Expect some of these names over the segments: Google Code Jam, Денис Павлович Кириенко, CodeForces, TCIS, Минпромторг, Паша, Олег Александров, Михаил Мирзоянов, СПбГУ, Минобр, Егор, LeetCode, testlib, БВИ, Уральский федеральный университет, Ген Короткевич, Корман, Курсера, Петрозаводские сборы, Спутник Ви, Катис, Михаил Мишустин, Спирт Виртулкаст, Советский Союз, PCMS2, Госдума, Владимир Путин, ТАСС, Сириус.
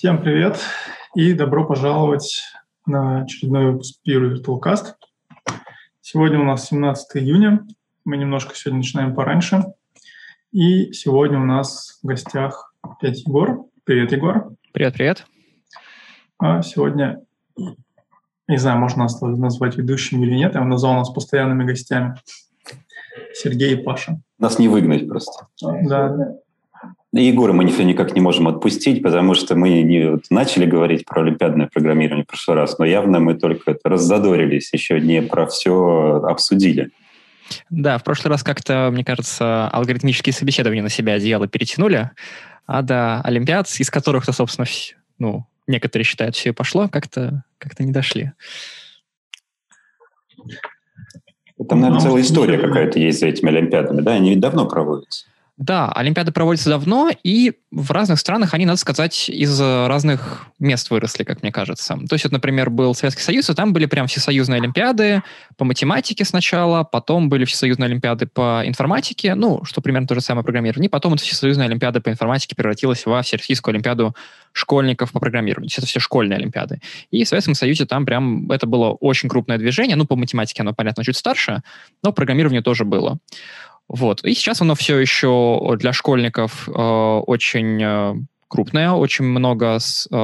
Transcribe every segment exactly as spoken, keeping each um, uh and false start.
Всем привет и добро пожаловать на очередной выпуск Спирт Виртулкаст. Сегодня у нас семнадцатое июня, мы немножко сегодня начинаем пораньше. И сегодня у нас в гостях опять Егор. Привет, Егор. Привет, привет. А сегодня, не знаю, можно нас назвать ведущими или нет, я назвал нас постоянными гостями. Сергей и Паша. Нас не выгнать просто. Да, да. Егора мы никак не можем отпустить, потому что мы не вот, начали говорить про олимпиадное программирование в прошлый раз, но явно мы только раззадорились, еще не про все обсудили. Да, в прошлый раз как-то, мне кажется, алгоритмические собеседования на себя одеяло перетянули, а до олимпиад, из которых-то, собственно, ну, некоторые считают, все и пошло, как-то, как-то не дошли. Там, наверное, целая история какая-то есть за этими олимпиадами, да? Они ведь давно проводятся. Да, олимпиады проводятся давно, и в разных странах они, надо сказать, из разных мест выросли, как мне кажется. То есть, вот, например, был Советский Союз, и там были прям всесоюзные олимпиады по математике сначала, потом были всесоюзные олимпиады по информатике, ну, что примерно то же самое программирование, и потом эта всесоюзная олимпиада по информатике превратилась во Всероссийскую олимпиаду школьников по программированию. То есть это все школьные олимпиады. И в Советском Союзе там прям это было очень крупное движение. Ну, по математике оно, понятно, чуть старше, но программирование тоже было. Вот. И сейчас оно все еще для школьников э, очень э, крупное, очень много... С, э,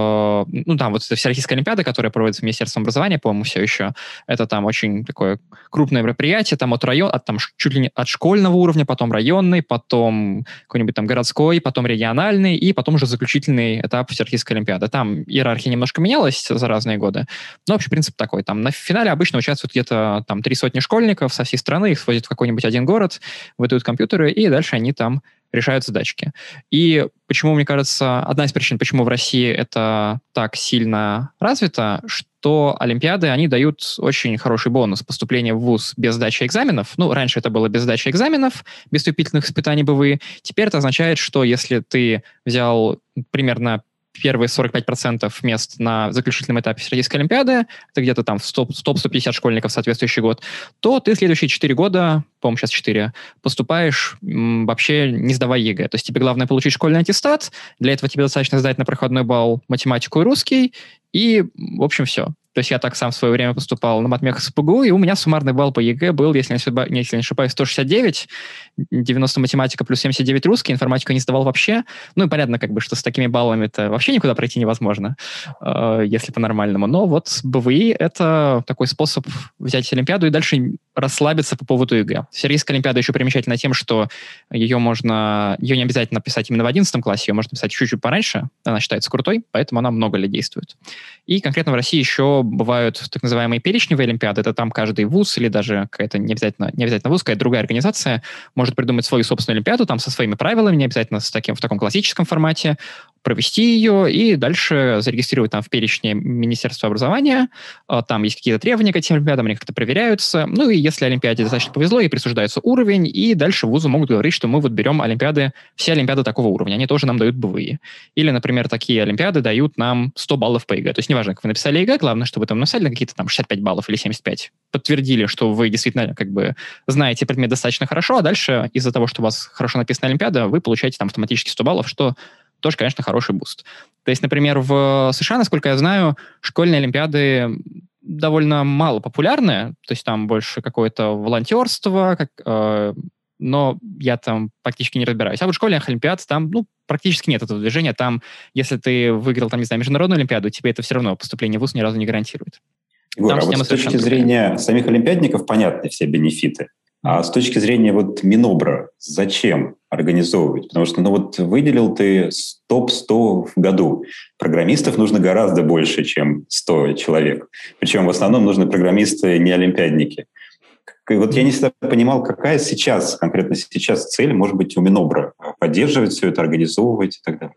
ну, там вот эта Всероссийская олимпиада, которая проводится в Министерстве образования, по-моему, все еще. Это там очень такое крупное мероприятие, там от района, от, там, чуть ли не от школьного уровня, потом районный, потом какой-нибудь там городской, потом региональный, и потом уже заключительный этап Всероссийской олимпиады. Там иерархия немножко менялась за разные годы, но общий принцип такой. Там на финале обычно участвуют где-то там три сотни школьников со всей страны, их свозят в какой-нибудь один город, выдают компьютеры, и дальше они там решают задачки. И почему, мне кажется, одна из причин, почему в России это так сильно развито, что олимпиады, они дают очень хороший бонус поступления в вуз без сдачи экзаменов. Ну, раньше это было без сдачи экзаменов, без вступительных испытаний БВИ. Теперь это означает, что если ты взял примерно первые сорок пять процентов мест на заключительном этапе Всероссийской олимпиады, это где-то там топ сто пятьдесят школьников в соответствующий год, то ты следующие четыре года, по-моему, сейчас четыре, поступаешь м, вообще не сдавая ЕГЭ. То есть тебе главное получить школьный аттестат, для этого тебе достаточно сдать на проходной балл математику и русский, и, в общем, все. То есть я так сам в свое время поступал на матмех СПбГУ, и у меня суммарный балл по ЕГЭ был, если не, если не ошибаюсь, сто шестьдесят девять, девяносто математика плюс семьдесят девять русский, информатику не сдавал вообще. Ну и понятно, как бы, что с такими баллами-то вообще никуда пройти невозможно, э, если по-нормальному. Но вот БВИ — это такой способ взять олимпиаду и дальше расслабиться по поводу ЕГЭ. Всероссийская олимпиада еще примечательна тем, что ее можно, ее не обязательно писать именно в одиннадцатом классе, ее можно писать чуть-чуть пораньше, она считается крутой, поэтому она много лет действует. И конкретно в России еще бывают так называемые перечневые олимпиады. Это там каждый вуз или даже какая-то не обязательно, не обязательно вуз, какая-то другая организация может придумать свою собственную олимпиаду там со своими правилами, не обязательно с таким, в таком классическом формате, провести ее и дальше зарегистрировать там в перечне Министерства образования. Там есть какие-то требования к этим олимпиадам, они как-то проверяются. Ну и если олимпиаде достаточно повезло, и присуждается уровень, и дальше вузу могут говорить, что мы вот берем олимпиады, все олимпиады такого уровня, они тоже нам дают БВИ. Или, например, такие олимпиады дают нам сто баллов по ЕГЭ. То есть неважно, как вы написали ЕГЭ, главное, что вы там написали на какие-то там шестьдесят пять баллов или семьдесят пять. Подтвердили, что вы действительно как бы знаете предмет достаточно хорошо, а дальше из-за того, что у вас хорошо написана олимпиада, вы получаете там автоматически сто баллов, что тоже, конечно, хороший буст. То есть, например, в США, насколько я знаю, школьные олимпиады довольно мало популярны, то есть там больше какое-то волонтерство, как, э, но я там практически не разбираюсь. А вот в школьных олимпиад там, ну, практически нет этого движения. Там, если ты выиграл, там, не знаю, Международную олимпиаду, тебе это все равно поступление в вуз ни разу не гарантирует. Егор, там а вот с точки зрения другая. Самих олимпиадников понятны все бенефиты. А с точки зрения вот Минобра, зачем организовывать? Потому что, ну вот выделил ты топ сто в году. Программистов нужно гораздо больше, чем сто человек. Причем в основном нужны программисты не олимпиадники. И вот я не всегда понимал, какая сейчас, конкретно сейчас цель может быть у Минобра? Поддерживать все это, организовывать и так далее.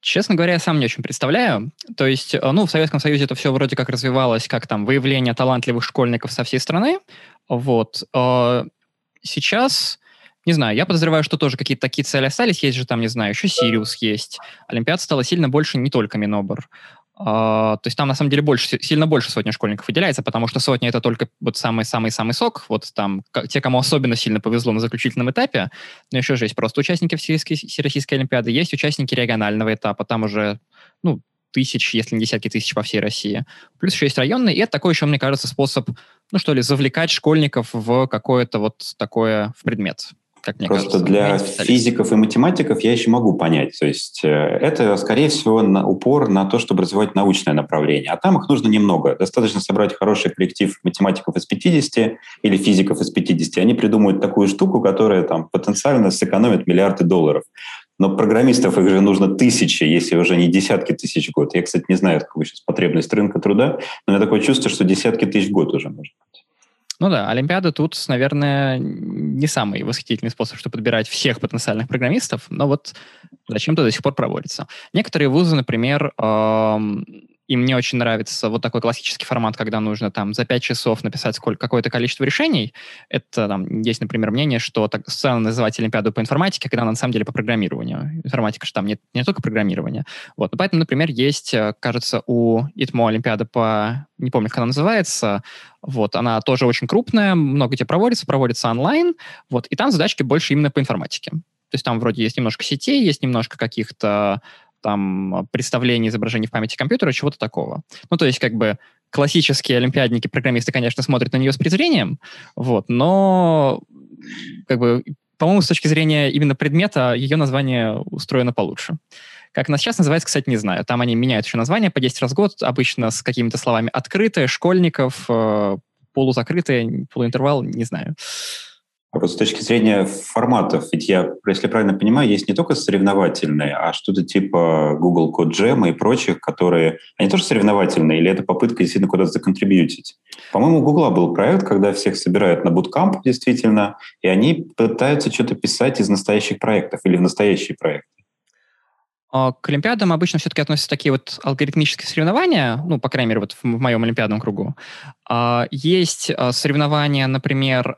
Честно говоря, я сам не очень представляю. То есть, ну, в Советском Союзе это все вроде как развивалось, как там выявление талантливых школьников со всей страны. Вот. Сейчас, не знаю, я подозреваю, что тоже какие-то такие цели остались. Есть же там, не знаю, еще Сириус есть. Олимпиад стало сильно больше не только Минобр. Uh, то есть там, на самом деле, больше, сильно больше сотни школьников выделяется, потому что сотня — это только вот самый-самый-самый сок. Вот там к- те, кому особенно сильно повезло на заключительном этапе. Но еще же есть просто участники Всероссийской Олимпиады, есть участники регионального этапа. Там уже, ну, тысяч, если не десятки тысяч по всей России. Плюс еще есть районные, и это такой еще, мне кажется, способ, ну что ли, завлекать школьников в какое-то вот такое, в предмет. Как мне Просто кажется, для физиков и математиков я еще могу понять. То есть это, скорее всего, на упор на то, чтобы развивать научное направление. А там их нужно немного. Достаточно собрать хороший коллектив математиков из пятидесяти или физиков из пятидесяти. Они придумают такую штуку, которая там потенциально сэкономит миллиарды долларов. Но программистов их же нужно тысячи, если уже не десятки тысяч в год. Я, кстати, не знаю, какая сейчас потребность рынка труда, но у меня такое чувство, что десятки тысяч в год уже может быть. Ну да, Олимпиада тут, наверное, не самый восхитительный способ, чтобы подбирать всех потенциальных программистов, но вот зачем-то до сих пор проводится. Некоторые вузы, например, эм, им не очень нравится вот такой классический формат, когда нужно там за пять часов написать сколько, какое-то количество решений. Это там есть, например, мнение, что так странно называть Олимпиаду по информатике, когда она на самом деле по программированию. Информатика же там не, не только программирование. Вот. Но поэтому, например, есть, кажется, у ИТМО Олимпиада по... не помню, как она называется, вот, она тоже очень крупная, много где проводится, проводится онлайн, вот, и там задачки больше именно по информатике. То есть там вроде есть немножко сетей, есть немножко каких-то там представлений, изображений в памяти компьютера, чего-то такого. Ну, то есть как бы классические олимпиадники, программисты, конечно, смотрят на нее с презрением, вот, но как бы, по-моему, с точки зрения именно предмета ее название устроено получше. Как она сейчас называется, кстати, не знаю. Там они меняют еще название по десять раз в год, обычно с какими-то словами «открытые», «школьников», «полузакрытые», «полуинтервал», не знаю. А вот с точки зрения форматов, ведь я, если правильно понимаю, есть не только соревновательные, а что-то типа Google Code Jam и прочих, которые... Они тоже соревновательные, или это попытка действительно куда-то законтрибьютить? По-моему, у Google был проект, когда всех собирают на буткамп, действительно, и они пытаются что-то писать из настоящих проектов или в настоящие проекты. К олимпиадам обычно все-таки относятся такие вот алгоритмические соревнования, ну, по крайней мере, вот в моем олимпиадном кругу. Есть соревнования, например,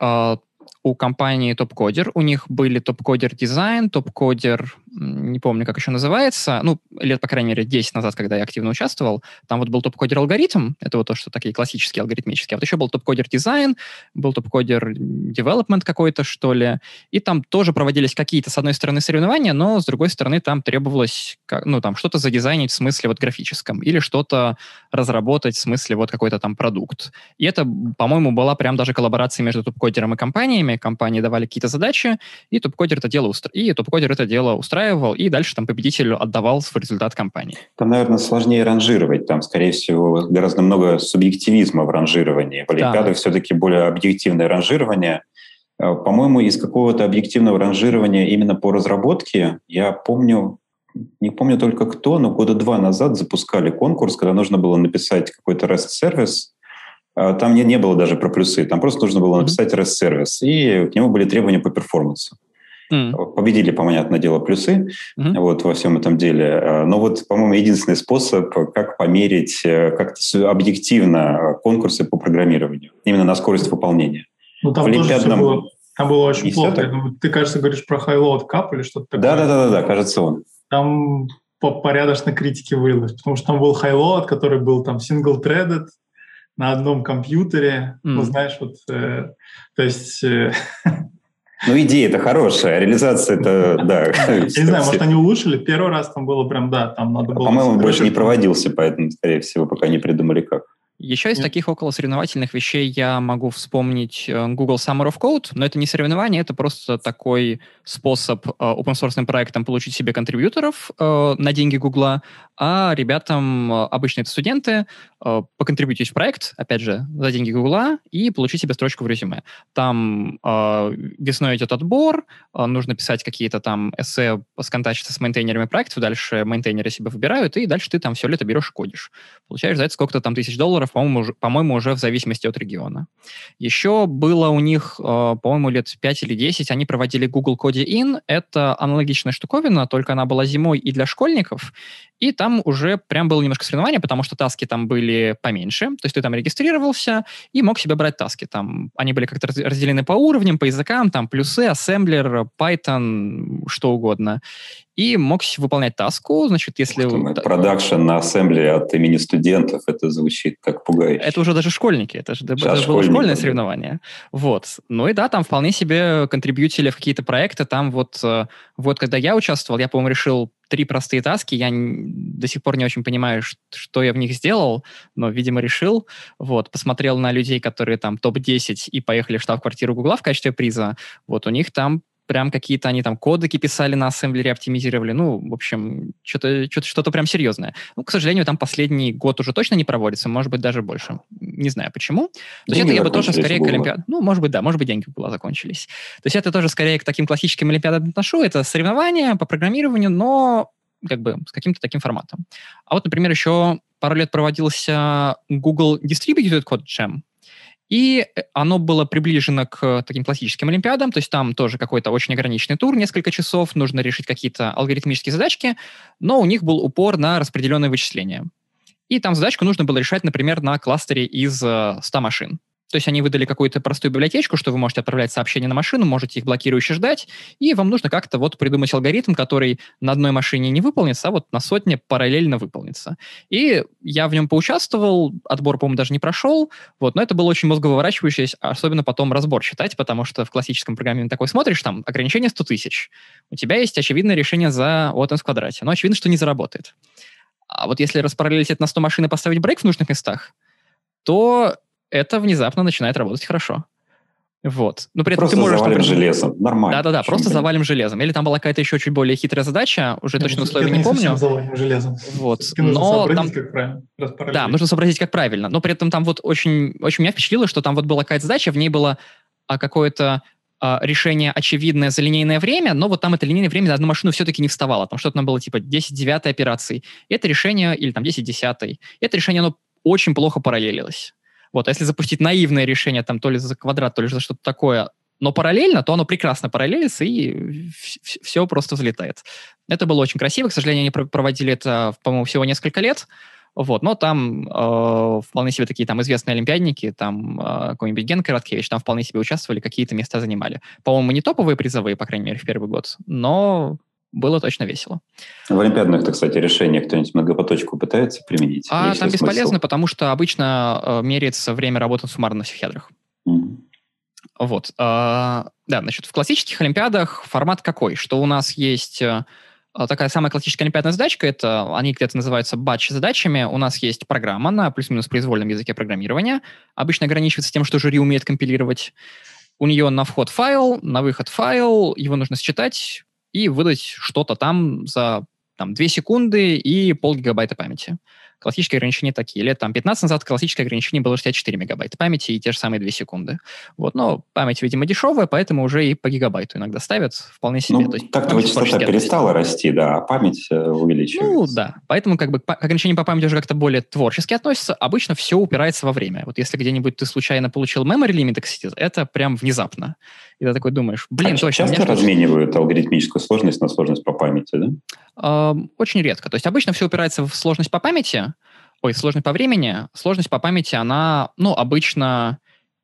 у компании TopCoder. У них были TopCoder Design, TopCoder, не помню, как еще называется, ну, лет, по крайней мере, десять назад, когда я активно участвовал, там вот был TopCoder алгоритм, это вот то, что такие классические алгоритмические, а вот еще был TopCoder Design, был TopCoder Development какой-то, что ли, и там тоже проводились какие-то, с одной стороны, соревнования, но, с другой стороны, там требовалось, ну, там, что-то задизайнить в смысле вот графическом, или что-то разработать в смысле вот какой-то там продукт. И это, по-моему, была прям даже коллаборация между TopCoder'ом и компаниями, компании давали какие-то задачи, и TopCoder это дело устра... и TopCoder это дело устраивал, и дальше там победителю отдавал в результат компании. Там, наверное, сложнее ранжировать, там, скорее всего, гораздо много субъективизма в ранжировании. В Олимпиадах да. все-таки более объективное ранжирование. По-моему, из какого-то объективного ранжирования именно по разработке я помню... Не помню только кто, но года два назад запускали конкурс, когда нужно было написать какой-то REST-сервис. Там не, не было даже про плюсы, там просто нужно было написать mm-hmm. REST-сервис, и к нему были требования по перформансу. Mm-hmm. Победили, понятное дело, плюсы mm-hmm. вот, во всем этом деле, но вот, по-моему, единственный способ, как померить как-то объективно конкурсы по программированию, именно на скорость выполнения. Ну, там в тоже все было, там было очень плохо. Ну, ты, кажется, говоришь про High-Load Cup или что-то такое. Да-да-да, кажется, он. Там порядочно критики вылилось, потому что там был High-Load, который был там single-threaded, на одном компьютере, mm. ну, знаешь, вот, э, то есть... Э, ну, идея-то хорошая, реализация-то, да. Я не знаю, может, они улучшили, первый раз там было прям, да, там надо было... По-моему, больше не проводился, поэтому, скорее всего, пока не придумали как. Еще из таких околосоревновательных вещей я могу вспомнить Google Summer of Code, но это не соревнование, это просто такой способ open-source проектам получить себе контрибьюторов э, на деньги Google, а ребятам, обычно это студенты, э, поконтрибьютить в проект, опять же, за деньги Google и получить себе строчку в резюме. Там э, весной идет отбор, э, нужно писать какие-то там эссе, сконтачиться с мейнтейнерами проектов, дальше мейнтейнеры себя выбирают, и дальше ты там все лето берешь и кодишь. Получаешь за это сколько-то там тысяч долларов, по-моему, по-моему, уже в зависимости от региона. Еще было у них, по-моему, лет пять или десять, они проводили Google Code In. Это аналогичная штуковина, только она была зимой и для школьников. И там уже прям было немножко соревнования, потому что таски там были поменьше. То есть ты там регистрировался и мог себе брать таски. Там они были как-то разделены по уровням, по языкам, там плюсы, ассемблер, Python, что угодно. И мог выполнять таску, значит, если... Продакшн на ассемблере от имени студентов, это звучит как пугающе. Это уже даже школьники, это же даже было школьное соревнование. Вот. Ну и да, там вполне себе контрибьютили в какие-то проекты. Там вот, вот когда я участвовал, я, по-моему, решил три простые таски. Я до сих пор не очень понимаю, что я в них сделал, но, видимо, решил. Вот, посмотрел на людей, которые там топ десять и поехали в штаб-квартиру Гугла в качестве приза. Вот у них там прям какие-то они там кодеки писали на ассемблере, оптимизировали. Ну, в общем, что-то, что-то, что-то прям серьезное. Ну, к сожалению, там последний год уже точно не проводится, может быть, даже больше. Не знаю, почему. То есть это я бы тоже скорее к олимпиадам... Ну, может быть, да, может быть, деньги была закончились. То есть это тоже скорее к таким классическим олимпиадам отношу. Это соревнования по программированию, но как бы с каким-то таким форматом. А вот, например, еще пару лет проводился Google Distributed Code Jam. И оно было приближено к таким классическим олимпиадам, то есть там тоже какой-то очень ограниченный тур, несколько часов, нужно решить какие-то алгоритмические задачки, но у них был упор на распределенные вычисления. И там задачку нужно было решать, например, на кластере из ста машин. То есть они выдали какую-то простую библиотечку, что вы можете отправлять сообщения на машину, можете их блокирующе ждать, и вам нужно как-то вот придумать алгоритм, который на одной машине не выполнится, а вот на сотне параллельно выполнится. И я в нем поучаствовал, отбор, по-моему, даже не прошел, вот, но это было очень мозговыворачивающееся, особенно потом разбор читать, потому что в классическом программировании такой смотришь, там, ограничение сто тысяч. У тебя есть очевидное решение за от n в квадрате, но очевидно, что не заработает. А вот если распараллелить это на сто машин и поставить брейк в нужных местах, то это внезапно начинает работать хорошо. Вот. Но при этом просто ты можешь, завалим например, железом. Нормально. Да-да-да, просто понятно. Завалим железом. Или там была какая-то еще чуть более хитрая задача, уже да, точно условия не, не помню. Завалим железом. Вот. Но нужно там... как правильно. Да, нужно сообразить, как правильно. Но при этом там вот очень, очень меня впечатлило, что там вот была какая-то задача, в ней было какое-то решение очевидное за линейное время, но вот там это линейное время на одну машину все-таки не вставало. Там что-то там было типа десять девятой операций. И это решение, или там десять десятой. Это решение, оно очень плохо параллелилось. Вот, а если запустить наивное решение, там, то ли за квадрат, то ли за что-то такое, но параллельно, то оно прекрасно параллелится, и все просто взлетает. Это было очень красиво. К сожалению, они проводили это, по-моему, всего несколько лет. Вот, но там э, вполне себе такие там известные олимпиадники, там э, какой-нибудь Ген Короткевич, там вполне себе участвовали, какие-то места занимали. По-моему, не топовые призовые, по крайней мере, в первый год, но... Было точно весело. В олимпиадных-то, кстати, решениях кто-нибудь многопоточку пытается применить? А есть там бесполезно, смысл? Потому что обычно э, меряется время работы суммарно на всех ядрах. Mm-hmm. Вот. Э, да, значит, в классических олимпиадах формат какой? Что у нас есть э, такая самая классическая олимпиадная задачка, это они где-то называются батч-задачами. У нас есть программа на плюс-минус произвольном языке программирования. Обычно ограничивается тем, что жюри умеет компилировать. У нее на вход файл, на выход файл, его нужно считать и выдать что-то там за там, две секунды и полгигабайта памяти. Классические ограничения такие. Лет там, пятнадцать назад классическое ограничение было шестьдесят четыре мегабайта памяти и те же самые две секунды. Вот. Но память, видимо, дешевая, поэтому уже и по гигабайту иногда ставят вполне себе. Ну, тактовая частота перестала расти, да, а память увеличивается. Ну, да. Поэтому как бы к ограничению по памяти уже как-то более творчески относятся. Обычно все упирается во время. Вот если где-нибудь ты случайно получил memory limit exceed, это прям внезапно. И ты такой думаешь, блин, а точно. Часто разменивают алгоритмическую сложность на сложность по памяти, да? Очень редко. То есть обычно все упирается в сложность по памяти, Ой, сложность по времени. Сложность по памяти, она, ну, обычно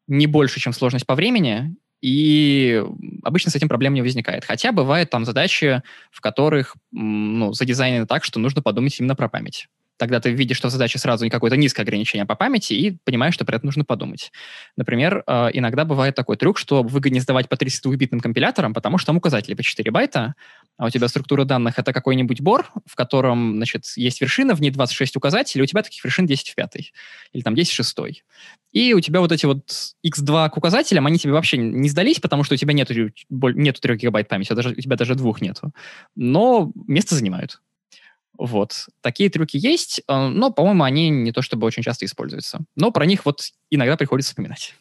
не больше, чем сложность по времени, и обычно с этим проблем не возникает. Хотя бывают там задачи, в которых, ну, задизайнено так, что нужно подумать именно про память. Тогда ты видишь, что в задаче сразу какое-то низкое ограничение по памяти и понимаешь, что про это нужно подумать. Например, иногда бывает такой трюк, что выгоднее сдавать по тридцатидвухбитным компиляторам, потому что там указатели по четыре байта, а у тебя структура данных — это какой-нибудь бор, в котором, значит, есть вершина, в ней двадцать шесть указателей, у тебя таких вершин десять в пятой или там десять в шестой. И у тебя вот эти вот икс два к указателям, они тебе вообще не сдались, потому что у тебя нету, нету трёх гигабайт памяти, даже, у тебя даже двух нету. Но место занимают. Вот. Такие трюки есть, но, по-моему, они не то чтобы очень часто используются. Но про них вот иногда приходится вспоминать.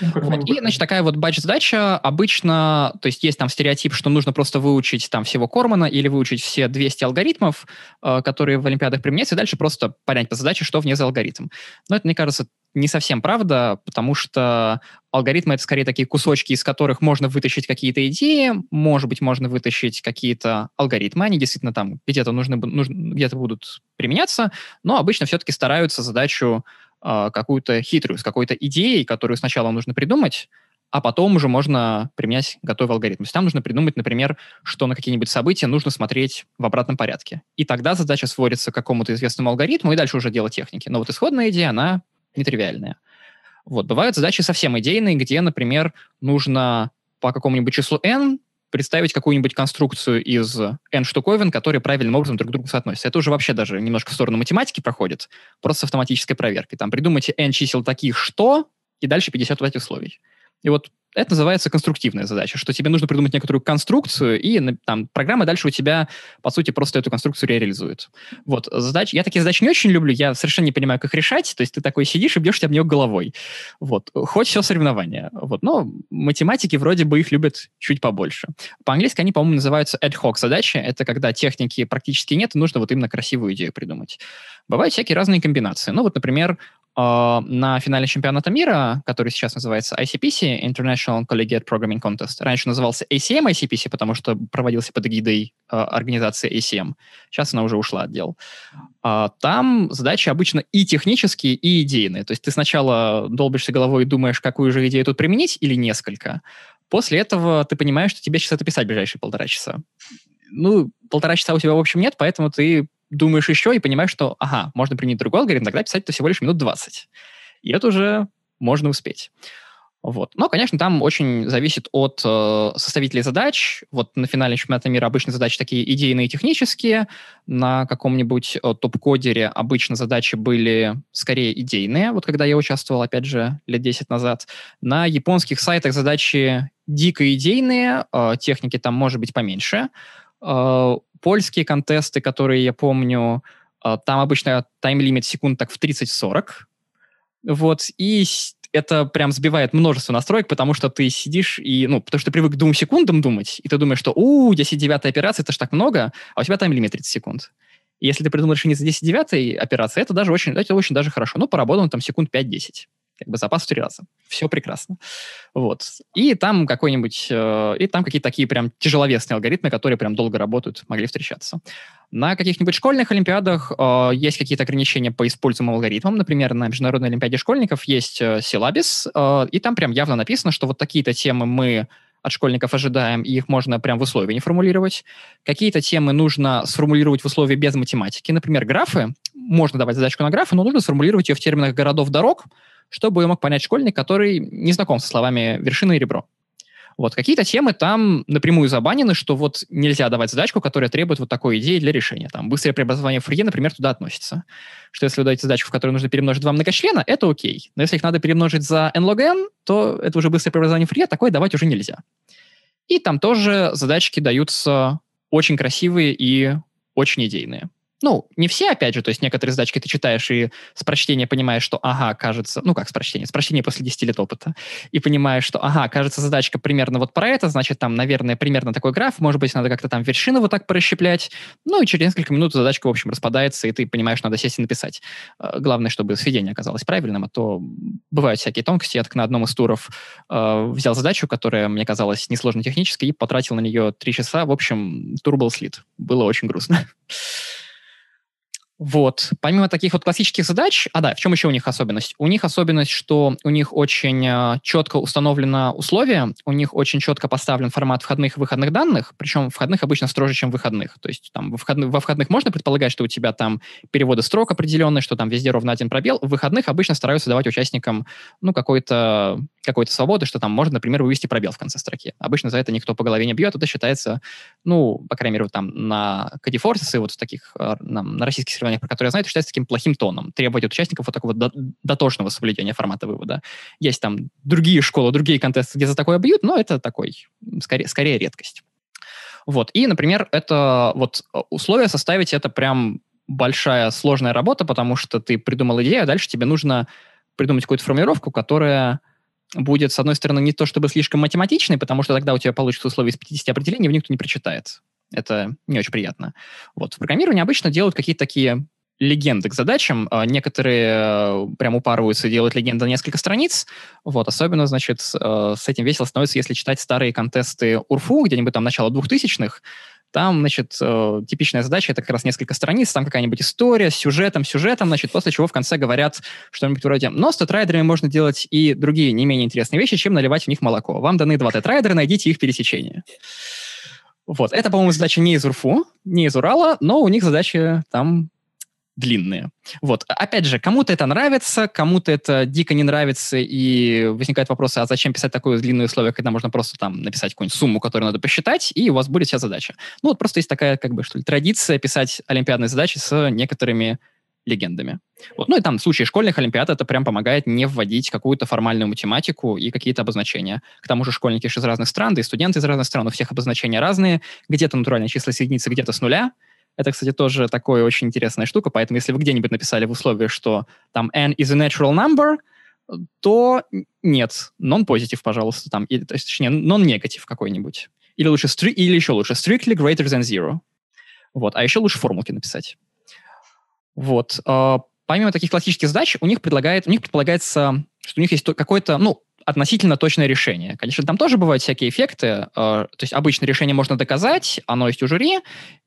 Ну, вот. И, значит, такая вот батч-задача обычно, то есть есть там стереотип, что нужно просто выучить там всего Кормана или выучить все двести алгоритмов, которые в олимпиадах применяются, и дальше просто понять по задаче, что в ней за алгоритм. Но это, мне кажется, не совсем правда, потому что алгоритмы — это скорее такие кусочки, из которых можно вытащить какие-то идеи, может быть, можно вытащить какие-то алгоритмы, они действительно там где-то нужны, нужны, где-то будут применяться, но обычно все-таки стараются задачу э, какую-то хитрую, с какой-то идеей, которую сначала нужно придумать, а потом уже можно применять готовый алгоритм. То есть там нужно придумать, например, что на какие-нибудь события нужно смотреть в обратном порядке. И тогда задача сводится к какому-то известному алгоритму, и дальше уже дело техники. Но вот исходная идея, она нетривиальные. Вот. Бывают задачи совсем идейные, где, например, нужно по какому-нибудь числу n представить какую-нибудь конструкцию из n-штуковин, которые правильным образом друг к другу соотносятся. Это уже вообще даже немножко в сторону математики проходит, просто с автоматической проверкой. Там придумайте n чисел таких, что, и дальше пятьдесят условий. И вот это называется конструктивная задача, что тебе нужно придумать некоторую конструкцию, и там программа дальше у тебя, по сути, просто эту конструкцию реализует. Вот, задачи. Я такие задачи не очень люблю, я совершенно не понимаю, как их решать, то есть ты такой сидишь и бьешься об нее головой. Вот, хоть все соревнования. Вот, но математики вроде бы их любят чуть побольше. По-английски они, по-моему, называются ad-hoc задачи, это когда техники практически нет, и нужно вот именно красивую идею придумать. Бывают всякие разные комбинации. Ну вот, например, на финале чемпионата мира, который сейчас называется ай си пи си, International Collegiate Programming Contest, раньше назывался эй си эм-ай си пи си, потому что проводился под эгидой э, организации эй си эм. Сейчас она уже ушла от дел. А, там задачи обычно и технические, и идейные. То есть ты сначала долбишься головой и думаешь, какую же идею тут применить, или несколько. После этого ты понимаешь, что тебе сейчас это писать в ближайшие полтора часа. Ну, полтора часа у тебя, в общем, нет, поэтому ты думаешь еще и понимаешь, что, ага, можно принять другой алгоритм, тогда писать-то всего лишь минут двадцать. И это уже можно успеть. Вот. Но, конечно, там очень зависит от э, составителей задач. Вот на финале чемпионата мира обычно задачи такие идейные и технические. На каком-нибудь э, топ-кодере обычно задачи были скорее идейные. Вот когда я участвовал, опять же, лет десять назад. На японских сайтах задачи дико идейные, э, техники там может быть поменьше. Э, польские контесты, которые я помню, э, там обычно тайм-лимит секунд так в тридцать-сорок. Вот, и это прям сбивает множество настроек, потому что ты сидишь и, ну, потому что ты привык к двум секундам думать, и ты думаешь, что, у, десять девятая операция, это ж так много, а у тебя тайм-лимит тридцать секунд. И если ты придумал решение за десять девятой операции, это даже очень, это очень даже хорошо. Ну, поработал там секунд пять-десять. Как бы запас в три раза. Все прекрасно. Вот. И там какой-нибудь... Э, и там какие-то такие прям тяжеловесные алгоритмы, которые прям долго работают, могли встречаться. На каких-нибудь школьных олимпиадах э, есть какие-то ограничения по используемым алгоритмам. Например, на Международной олимпиаде школьников есть э, силабис, э, и там прям явно написано, что вот такие-то темы мы от школьников ожидаем, и их можно прям в условии не формулировать. Какие-то темы нужно сформулировать в условии без математики. Например, графы. Можно давать задачку на графы, но нужно сформулировать ее в терминах городов-дорог, чтобы ее мог понять школьник, который не знаком со словами «вершина» и «ребро». Вот. Какие-то темы там напрямую забанены, что вот нельзя давать задачку, которая требует вот такой идеи для решения. Там быстрое преобразование Фурье, например, туда относится. Что если вы даете задачку, в которой нужно перемножить два многочлена, это окей. Но если их надо перемножить за n log n, то это уже быстрое преобразование Фурье, такое давать уже нельзя. И там тоже задачки даются очень красивые и очень идейные. Ну, не все, опять же, то есть некоторые задачки ты читаешь и с прочтения понимаешь, что, ага, кажется... Ну, как с прочтения? С прочтения после десяти лет опыта. И понимаешь, что, ага, кажется, задачка примерно вот про это, значит, там, наверное, примерно такой граф, может быть, надо как-то там вершину вот так прощеплять. Ну, и через несколько минут задачка, в общем, распадается, и ты понимаешь, надо сесть и написать. Главное, чтобы сведение оказалось правильным, а то бывают всякие тонкости. Я так на одном из туров э, взял задачу, которая мне казалась несложно технически, и потратил на нее три часа. В общем, тур был слит. Было очень грустно. Вот. Помимо таких вот классических задач, а да, в чем еще у них особенность? У них особенность, что у них очень четко установлено условие, у них очень четко поставлен формат входных и выходных данных, причем входных обычно строже, чем выходных. То есть там во входных, во входных можно предполагать, что у тебя там переводы строк определенные, что там везде ровно один пробел. В выходных обычно стараются давать участникам, ну, какой-то, какой-то свободы, что там можно, например, вывести пробел в конце строки. Обычно за это никто по голове не бьет, это считается, ну, по крайней мере, там на CodeForces, вот в таких, на, на российских сервисах, про которые я знаю, это считается таким плохим тоном. Требовать от участников вот такого дотошного соблюдения формата вывода. Есть там другие школы, другие контесты, где за такое бьют, но это такой, скорее, скорее редкость. Вот. И, например, это вот условие составить, это прям большая сложная работа, потому что ты придумал идею, а дальше тебе нужно придумать какую-то формулировку, которая будет, с одной стороны, не то чтобы слишком математичной, потому что тогда у тебя получится условие из пятидесяти определений, в них никто не прочитает. Это не очень приятно. Вот. В программировании обычно делают какие-то такие легенды к задачам. Некоторые прям упарываются и делают легенды на несколько страниц. Вот. Особенно, значит, с этим весело становится, если читать старые контесты УРФУ, где-нибудь там начало двухтысячных. Там, значит, типичная задача — это как раз несколько страниц, там какая-нибудь история с сюжетом, сюжетом, значит, после чего в конце говорят что-нибудь вроде: но с тетрайдерами можно делать и другие не менее интересные вещи, чем наливать в них молоко. Вам даны два тетрайдера, найдите их пересечение. Вот. Это, по-моему, задача не из УРФУ, не из Урала, но у них задачи там длинные. Вот. Опять же, кому-то это нравится, кому-то это дико не нравится, и возникают вопросы, а зачем писать такое длинное условие, когда можно просто там написать какую-нибудь сумму, которую надо посчитать, и у вас будет вся задача. Ну, вот просто есть такая, как бы, что ли, традиция писать олимпиадные задачи с некоторыми легендами. Вот. Ну, и там в случае школьных олимпиад это прям помогает не вводить какую-то формальную математику и какие-то обозначения. К тому же школьники же из разных стран, да и студенты из разных стран, у всех обозначения разные, где-то натуральные числа с единицы, где-то с нуля. Это, кстати, тоже такая очень интересная штука, поэтому если вы где-нибудь написали в условии, что там n is a natural number, то нет, non-positive, пожалуйста, там, или, точнее, non-negative какой-нибудь. Или, лучше, или еще лучше, strictly greater than zero. Вот, а еще лучше формулки написать. Вот. Помимо таких классических задач, у них, предлагает, у них предполагается, что у них есть какое-то, ну, относительно точное решение. Конечно, там тоже бывают всякие эффекты. То есть обычно решение можно доказать, оно есть у жюри,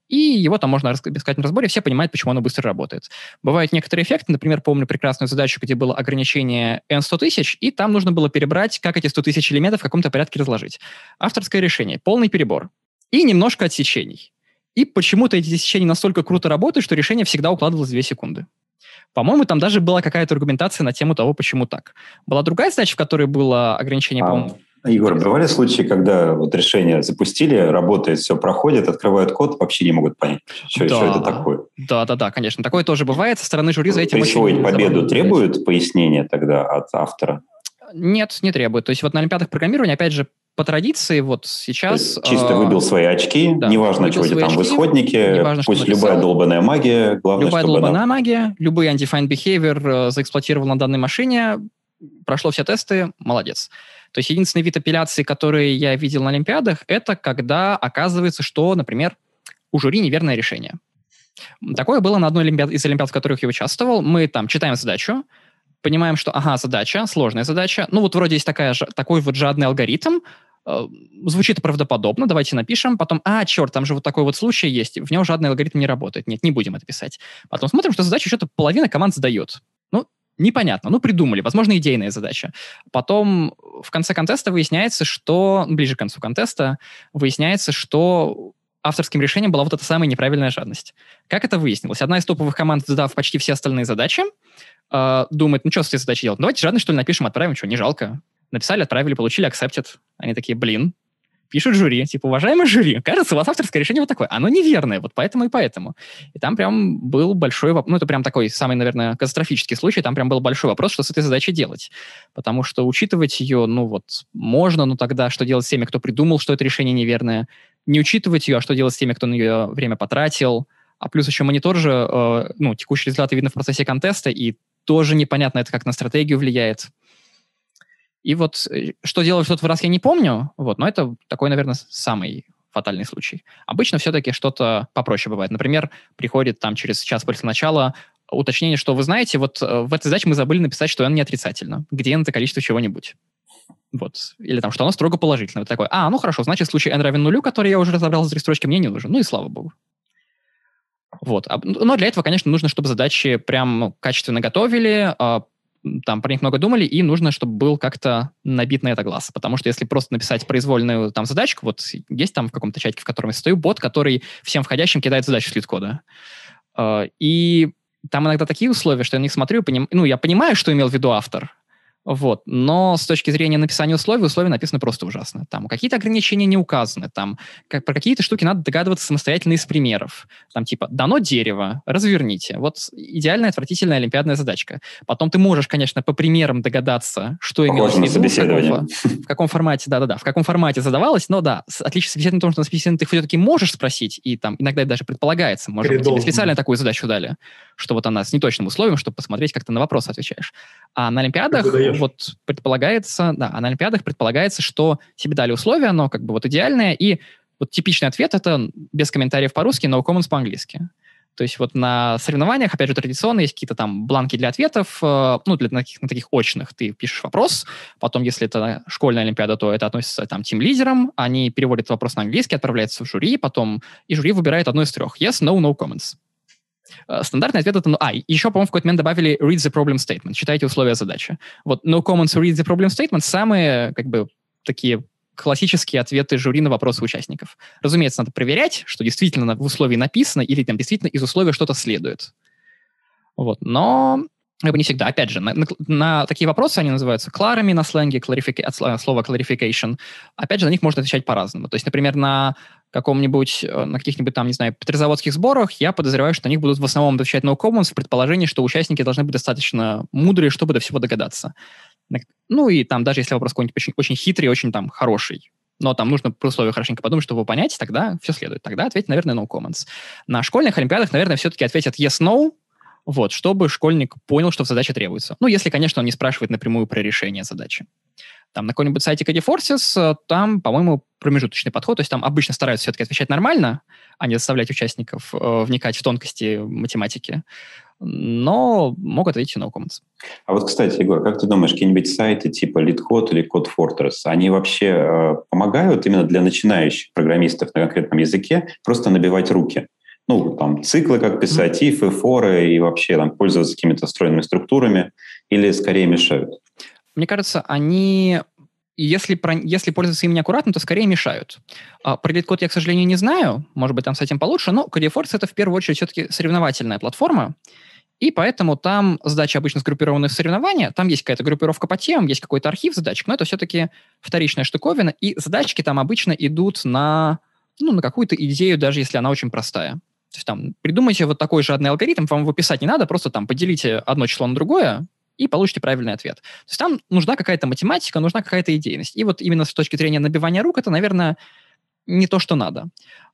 и его там можно искать на разборе, все понимают, почему оно быстро работает. Бывают некоторые эффекты. Например, помню прекрасную задачу, где было ограничение эн сто тысяч, и там нужно было перебрать, как эти сто тысяч элементов в каком-то порядке разложить. Авторское решение. Полный перебор. И немножко отсечений. И почему-то эти отсечения настолько круто работают, что решение всегда укладывалось в две секунды. По-моему, там даже была какая-то аргументация на тему того, почему так. Была другая задача, в которой было ограничение, а, по-моему... Егор, бывали случаи, когда вот решение запустили, работает, все проходит, открывают код, вообще не могут понять, что, да, что это такое? Да-да-да, конечно. Такое тоже бывает. Со стороны жюри за этим... Присвоить победу требует пояснения тогда от автора? Нет, не требует. То есть вот на олимпиадах программирования, опять же, по традиции, вот сейчас... Чисто выбил свои очки, да, неважно, что там очки, в исходнике, важно, пусть любая долбанная магия, главное, любая чтобы... Любая долбанная она... магия, любой undefined behavior заэксплуатировал на данной машине, прошло все тесты, молодец. То есть единственный вид апелляции, который я видел на олимпиадах, это когда оказывается, что, например, у жюри неверное решение. Такое было на одной олимпиад, из олимпиад, в которых я участвовал. Мы там читаем задачу, понимаем, что, ага, задача, сложная задача. Ну вот вроде есть такая, такой вот жадный алгоритм, звучит правдоподобно, давайте напишем, потом, а, черт, там же вот такой вот случай есть, в нем жадный алгоритм не работает, нет, не будем это писать. Потом смотрим, что задачу что-то половина команд задает. Ну, непонятно, ну, придумали, возможно, идейная задача. Потом в конце контеста выясняется, что, ближе к концу контеста, выясняется, что авторским решением была вот эта самая неправильная жадность. Как это выяснилось? Одна из топовых команд, задав почти все остальные задачи, э, думает, ну, что с этой задачей делать? Давайте жадность, что ли, напишем, отправим, что, не жалко. Написали, отправили, получили, accepted. Они такие, блин, пишут жюри. Типа, уважаемый жюри, кажется, у вас авторское решение вот такое. Оно неверное, вот поэтому и поэтому. И там прям был большой вопрос. Ну, это прям такой самый, наверное, катастрофический случай. Там прям был большой вопрос, что с этой задачей делать. Потому что учитывать ее, ну вот, можно, но тогда что делать с теми, кто придумал, что это решение неверное? Не учитывать ее, а что делать с теми, кто на нее время потратил? А плюс еще монитор же, э, ну, текущие результаты видно в процессе контеста, и тоже непонятно, это как на стратегию влияет. И вот что делали в тот раз, я не помню, вот, но это такой, наверное, самый фатальный случай. Обычно все-таки что-то попроще бывает. Например, приходит там через час после начала уточнение, что вы знаете, вот в этой задаче мы забыли написать, что n не отрицательно, где n это количество чего-нибудь. Вот. Или там, что оно строго положительное. Вот такое, а, ну хорошо, значит, случай n равен нулю, который я уже разобрал за три строчки, мне не нужен. Ну и слава богу. Вот. Но для этого, конечно, нужно, чтобы задачи прям качественно готовили, там про них много думали, и нужно, чтобы был как-то набит на это глаз. Потому что если просто написать произвольную там задачку, вот есть там в каком-то чатике, в котором я стою, бот, который всем входящим кидает задачу с LeetCode. И там иногда такие условия, что я на них смотрю, поним... ну, я понимаю, что имел в виду автор, вот, но с точки зрения написания условий, условия написаны просто ужасно. Там какие-то ограничения не указаны, там как, про какие-то штуки надо догадываться самостоятельно из примеров. Там типа «дано дерево, разверните». Вот идеальная отвратительная олимпиадная задачка. Потом ты можешь, конечно, по примерам догадаться, что имелось в виду, в, в каком формате, да-да-да, в каком формате задавалось, но да, отличие собеседования в том, что на собеседовании ты все-таки можешь спросить, и там иногда это даже предполагается, может Передолжен. быть, тебе специально такую задачу дали, что вот она с неточным условием, чтобы посмотреть, как ты на вопрос отвечаешь. А на олимпиадах... Вот предполагается, да, а на олимпиадах предполагается, что тебе дали условия, оно как бы вот идеальное, и вот типичный ответ это без комментариев по-русски, no comments по-английски. То есть вот на соревнованиях, опять же, традиционно есть какие-то там бланки для ответов, э, ну, для на таких, на таких очных ты пишешь вопрос, потом, если это школьная олимпиада, то это относится там тим-лидерам, они переводят вопрос на английский, отправляются в жюри, потом и жюри выбирает одно из трех. Yes, no, no comments. Стандартный ответ это... А, еще, по-моему, в какой-то момент добавили read the problem statement. Читайте условия задачи. Вот no comments, read the problem statement самые, как бы, такие классические ответы жюри на вопросы участников. Разумеется, надо проверять, что действительно в условии написано или там действительно из условия что-то следует. Вот. Но как бы не всегда. Опять же, на, на, на такие вопросы, они называются кларами на сленге, clarific, от слова clarification. Опять же, на них можно отвечать по-разному. То есть, например, на каком-нибудь, на каких-нибудь там, не знаю, Петрозаводских сборах, я подозреваю, что на них будут в основном отвечать no comments в предположении, что участники должны быть достаточно мудрые, чтобы до всего догадаться. Ну и там даже если вопрос какой-нибудь очень, очень хитрый, очень там хороший, но там нужно при условии хорошенько подумать, чтобы его понять, тогда все следует. Тогда ответь, наверное, no comments. На школьных олимпиадах, наверное, все-таки ответят yes-no, вот, чтобы школьник понял, что в задаче требуется. Ну, если, конечно, он не спрашивает напрямую про решение задачи. Там на каком-нибудь сайте CodeForces, там, по-моему, промежуточный подход, то есть там обычно стараются все-таки отвечать нормально, а не заставлять участников э, вникать в тонкости математики, но могут ответить no comments. А вот, кстати, Егор, как ты думаешь, какие-нибудь сайты типа LeetCode или CodeForces, они вообще э, помогают именно для начинающих программистов на конкретном языке просто набивать руки? Ну, там, циклы, как писать, if, mm-hmm. и форы, и вообще там пользоваться какими-то стройными структурами, или скорее мешают? Мне кажется, они, если, если пользоваться им неаккуратно, то скорее мешают. Про LeetCode я, к сожалению, не знаю, может быть, там с этим получше, но CodeForces — это в первую очередь все-таки соревновательная платформа, и поэтому там задачи обычно сгруппированы в соревнования, там есть какая-то группировка по темам, есть какой-то архив задачек, но это все-таки вторичная штуковина, и задачки там обычно идут на, ну, на какую-то идею, даже если она очень простая. То есть там придумайте вот такой же одный алгоритм, вам его писать не надо, просто там поделите одно число на другое и получите правильный ответ. То есть там нужна какая-то математика, нужна какая-то идейность. И вот именно с точки зрения набивания рук это, наверное, не то, что надо.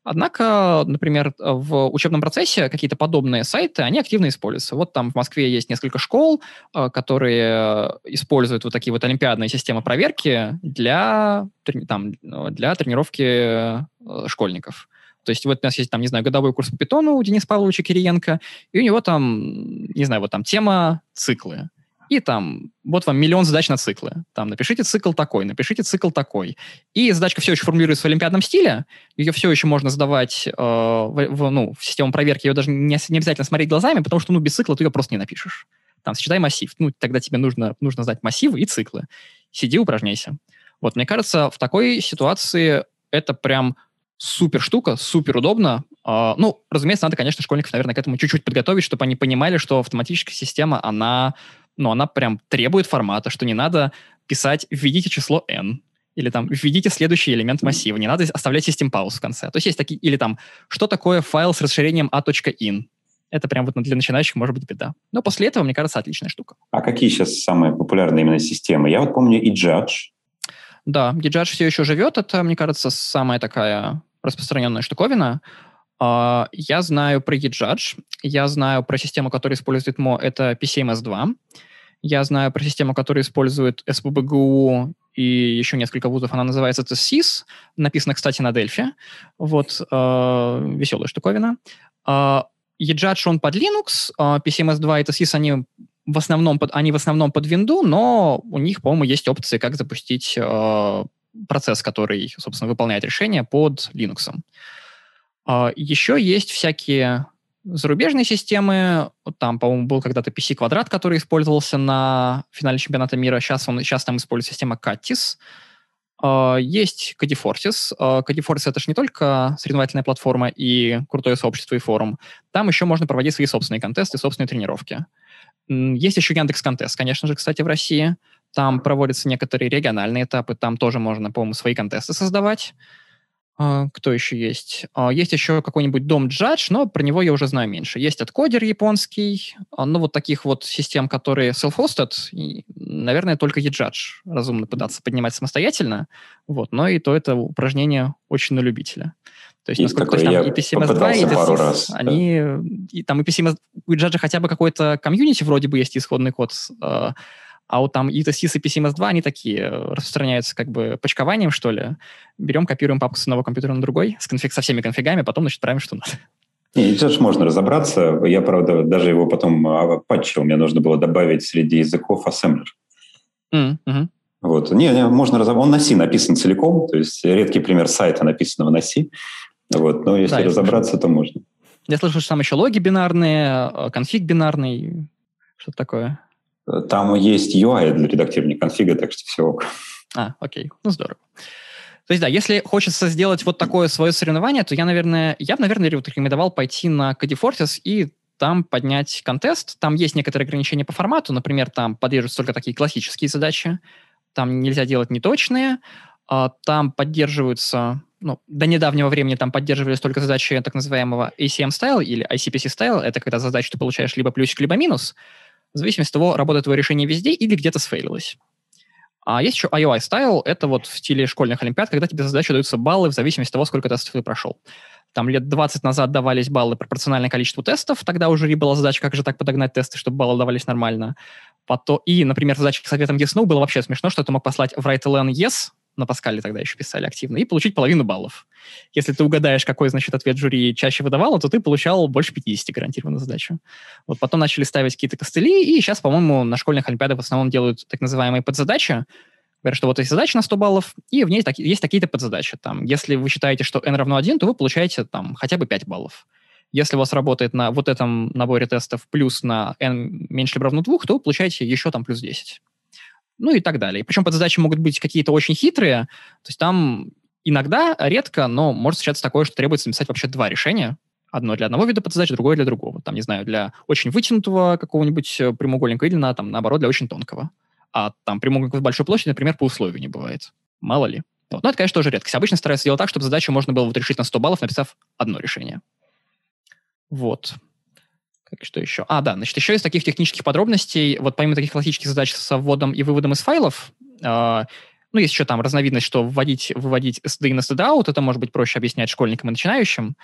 Однако, например, в учебном процессе какие-то подобные сайты, они активно используются. Вот там в Москве есть несколько школ, которые используют вот такие вот олимпиадные системы проверки для, там, для тренировки школьников. То есть вот у нас есть, там, не знаю, годовой курс по питону у Дениса Павловича Кириенко, и у него там, не знаю, вот там тема циклы. И там, вот вам миллион задач на циклы. Там, напишите цикл такой, напишите цикл такой. И задачка все еще формулируется в олимпиадном стиле, ее все еще можно сдавать э, в, в, ну, в систему проверки, ее даже не, не обязательно смотреть глазами, потому что, ну, без цикла ты ее просто не напишешь. Там, сочетай массив. Ну, тогда тебе нужно, нужно знать массивы и циклы. Сиди, упражняйся. Вот, мне кажется, в такой ситуации это прям... Супер штука, супер удобно. Ну, разумеется, надо, конечно, школьников, наверное, к этому чуть-чуть подготовить, чтобы они понимали, что автоматическая система, она, ну, она прям требует формата, что не надо писать «введите число n», или там «введите следующий элемент массива», не надо оставлять system pause в конце. То есть есть такие, или там «что такое файл с расширением a.in». Это прям вот для начинающих может быть беда. Но после этого, мне кажется, отличная штука. А какие сейчас самые популярные именно системы? Я вот помню ejudge. Да, ejudge все еще живет. Это, мне кажется, самая такая... распространенная штуковина. Я знаю про ejudge, я знаю про систему, которая использует ИТМО, это пи си эм эс два. Я знаю про систему, которая использует эс пэ бэ гэ у и еще несколько вузов, она называется ти си ай эс, написана, кстати, на Дельфи. Вот, веселая штуковина. Ejudge, он под Linux, пи си эм эс два и ти си ай эс, они в основном под, они в основном под Windows, но у них, по-моему, есть опции, как запустить... процесс, который, собственно, выполняет решение под Linux. Еще есть всякие зарубежные системы. Там, по-моему, был когда-то пи си квадрат, который использовался на финале чемпионата мира. Сейчас, он, сейчас там используется система Катис. Есть CodeForces. CodeForces — это же не только соревновательная платформа и крутое сообщество и форум. Там еще можно проводить свои собственные контесты, собственные тренировки. Есть еще Яндекс.Контест, конечно же, кстати, в России. Там проводятся некоторые региональные этапы, там тоже можно, по-моему, свои контесты создавать. Кто еще есть? Есть еще какой-нибудь дом джадж, но про него я уже знаю меньше. Есть откодер японский, ну вот таких вот систем, которые self-hosted, наверное, только ejudge разумно пытаться поднимать самостоятельно, вот, но и то это упражнение очень на любителя. То есть, и насколько такой, там и пи си эм эс два, и ти си ай эс, они... Да. И, там и пи си эм эс... У ejudge хотя бы какой-то комьюнити вроде бы есть исходный код, а вот там и ти си ай эс и пи си эм эс два, они такие распространяются как бы почкованием, что ли. Берем, копируем папку с одного компьютера на другой, с конфиг, со всеми конфигами, потом, значит, правим, что надо. И ejudge можно разобраться. Я, правда, даже его потом патчил. Мне нужно было добавить среди языков ассемблер. Mm-hmm. Вот. Не, не, можно разобраться. Он на C написан целиком, то есть редкий пример сайта, написанного на C. Вот. Но если да, разобраться, то можно. Я слышал, что там еще логи бинарные, конфиг бинарный, что-то такое. Там есть ю ай для редактирования конфига, так что все ок. А, окей, ну здорово. То есть, да, если хочется сделать вот такое свое соревнование, то я, наверное, я бы, наверное, рекомендовал пойти на CodeForces и там поднять контест. Там есть некоторые ограничения по формату. Например, там поддерживаются только такие классические задачи. Там нельзя делать неточные. Там поддерживаются... Ну, до недавнего времени там поддерживались только задачи так называемого эй си эм-стайл или ай си пи си-стайл. Это когда за задачу ты получаешь либо плюсик, либо минус. В зависимости от того, работает твое решение везде или где-то сфейлилось. А есть еще ай ю ай-стайл. Это вот в стиле школьных олимпиад, когда тебе за задачу даются баллы в зависимости от того, сколько тестов ты прошел. Там лет двадцать назад давались баллы пропорционально количеству тестов. Тогда у жюри была задача, как же так подогнать тесты, чтобы баллы давались нормально. Потом... И, например, задача с ответом yes-no было вообще смешно, что ты мог послать в writeln yes, на Паскале тогда еще писали активно, и получить половину баллов. Если ты угадаешь, какой, значит, ответ жюри чаще выдавало, то ты получал больше пятидесяти гарантированно задачу. Вот потом начали ставить какие-то костыли, и сейчас, по-моему, на школьных олимпиадах в основном делают так называемые подзадачи. Говорят, что вот есть задача на сто баллов, и в ней таки, есть такие-то подзадачи. Там, если вы считаете, что n равно один, то вы получаете там хотя бы пять баллов. Если у вас работает на вот этом наборе тестов плюс на n меньше либо равно двум, то вы получаете еще там плюс десять. Ну и так далее. Причем подзадачи могут быть какие-то очень хитрые. То есть там иногда, редко, но может случаться такое, что требуется написать вообще два решения. Одно для одного вида подзадач, другое для другого. Там, не знаю, для очень вытянутого какого-нибудь прямоугольника или, на, там, наоборот, для очень тонкого. А там прямоугольник с большой площадью, например, по условию не бывает. Мало ли. Вот. Но это, конечно, тоже редкость. Обычно стараются делать так, чтобы задачу можно было вот решить на сто баллов, написав одно решение. Вот. Что еще? А, да, значит, еще из таких технических подробностей, вот помимо таких классических задач со вводом и выводом из файлов, э, ну, есть еще там разновидность, что вводить, выводить эс ди ин и эс ди ин-out, это может быть проще объяснять школьникам и начинающим.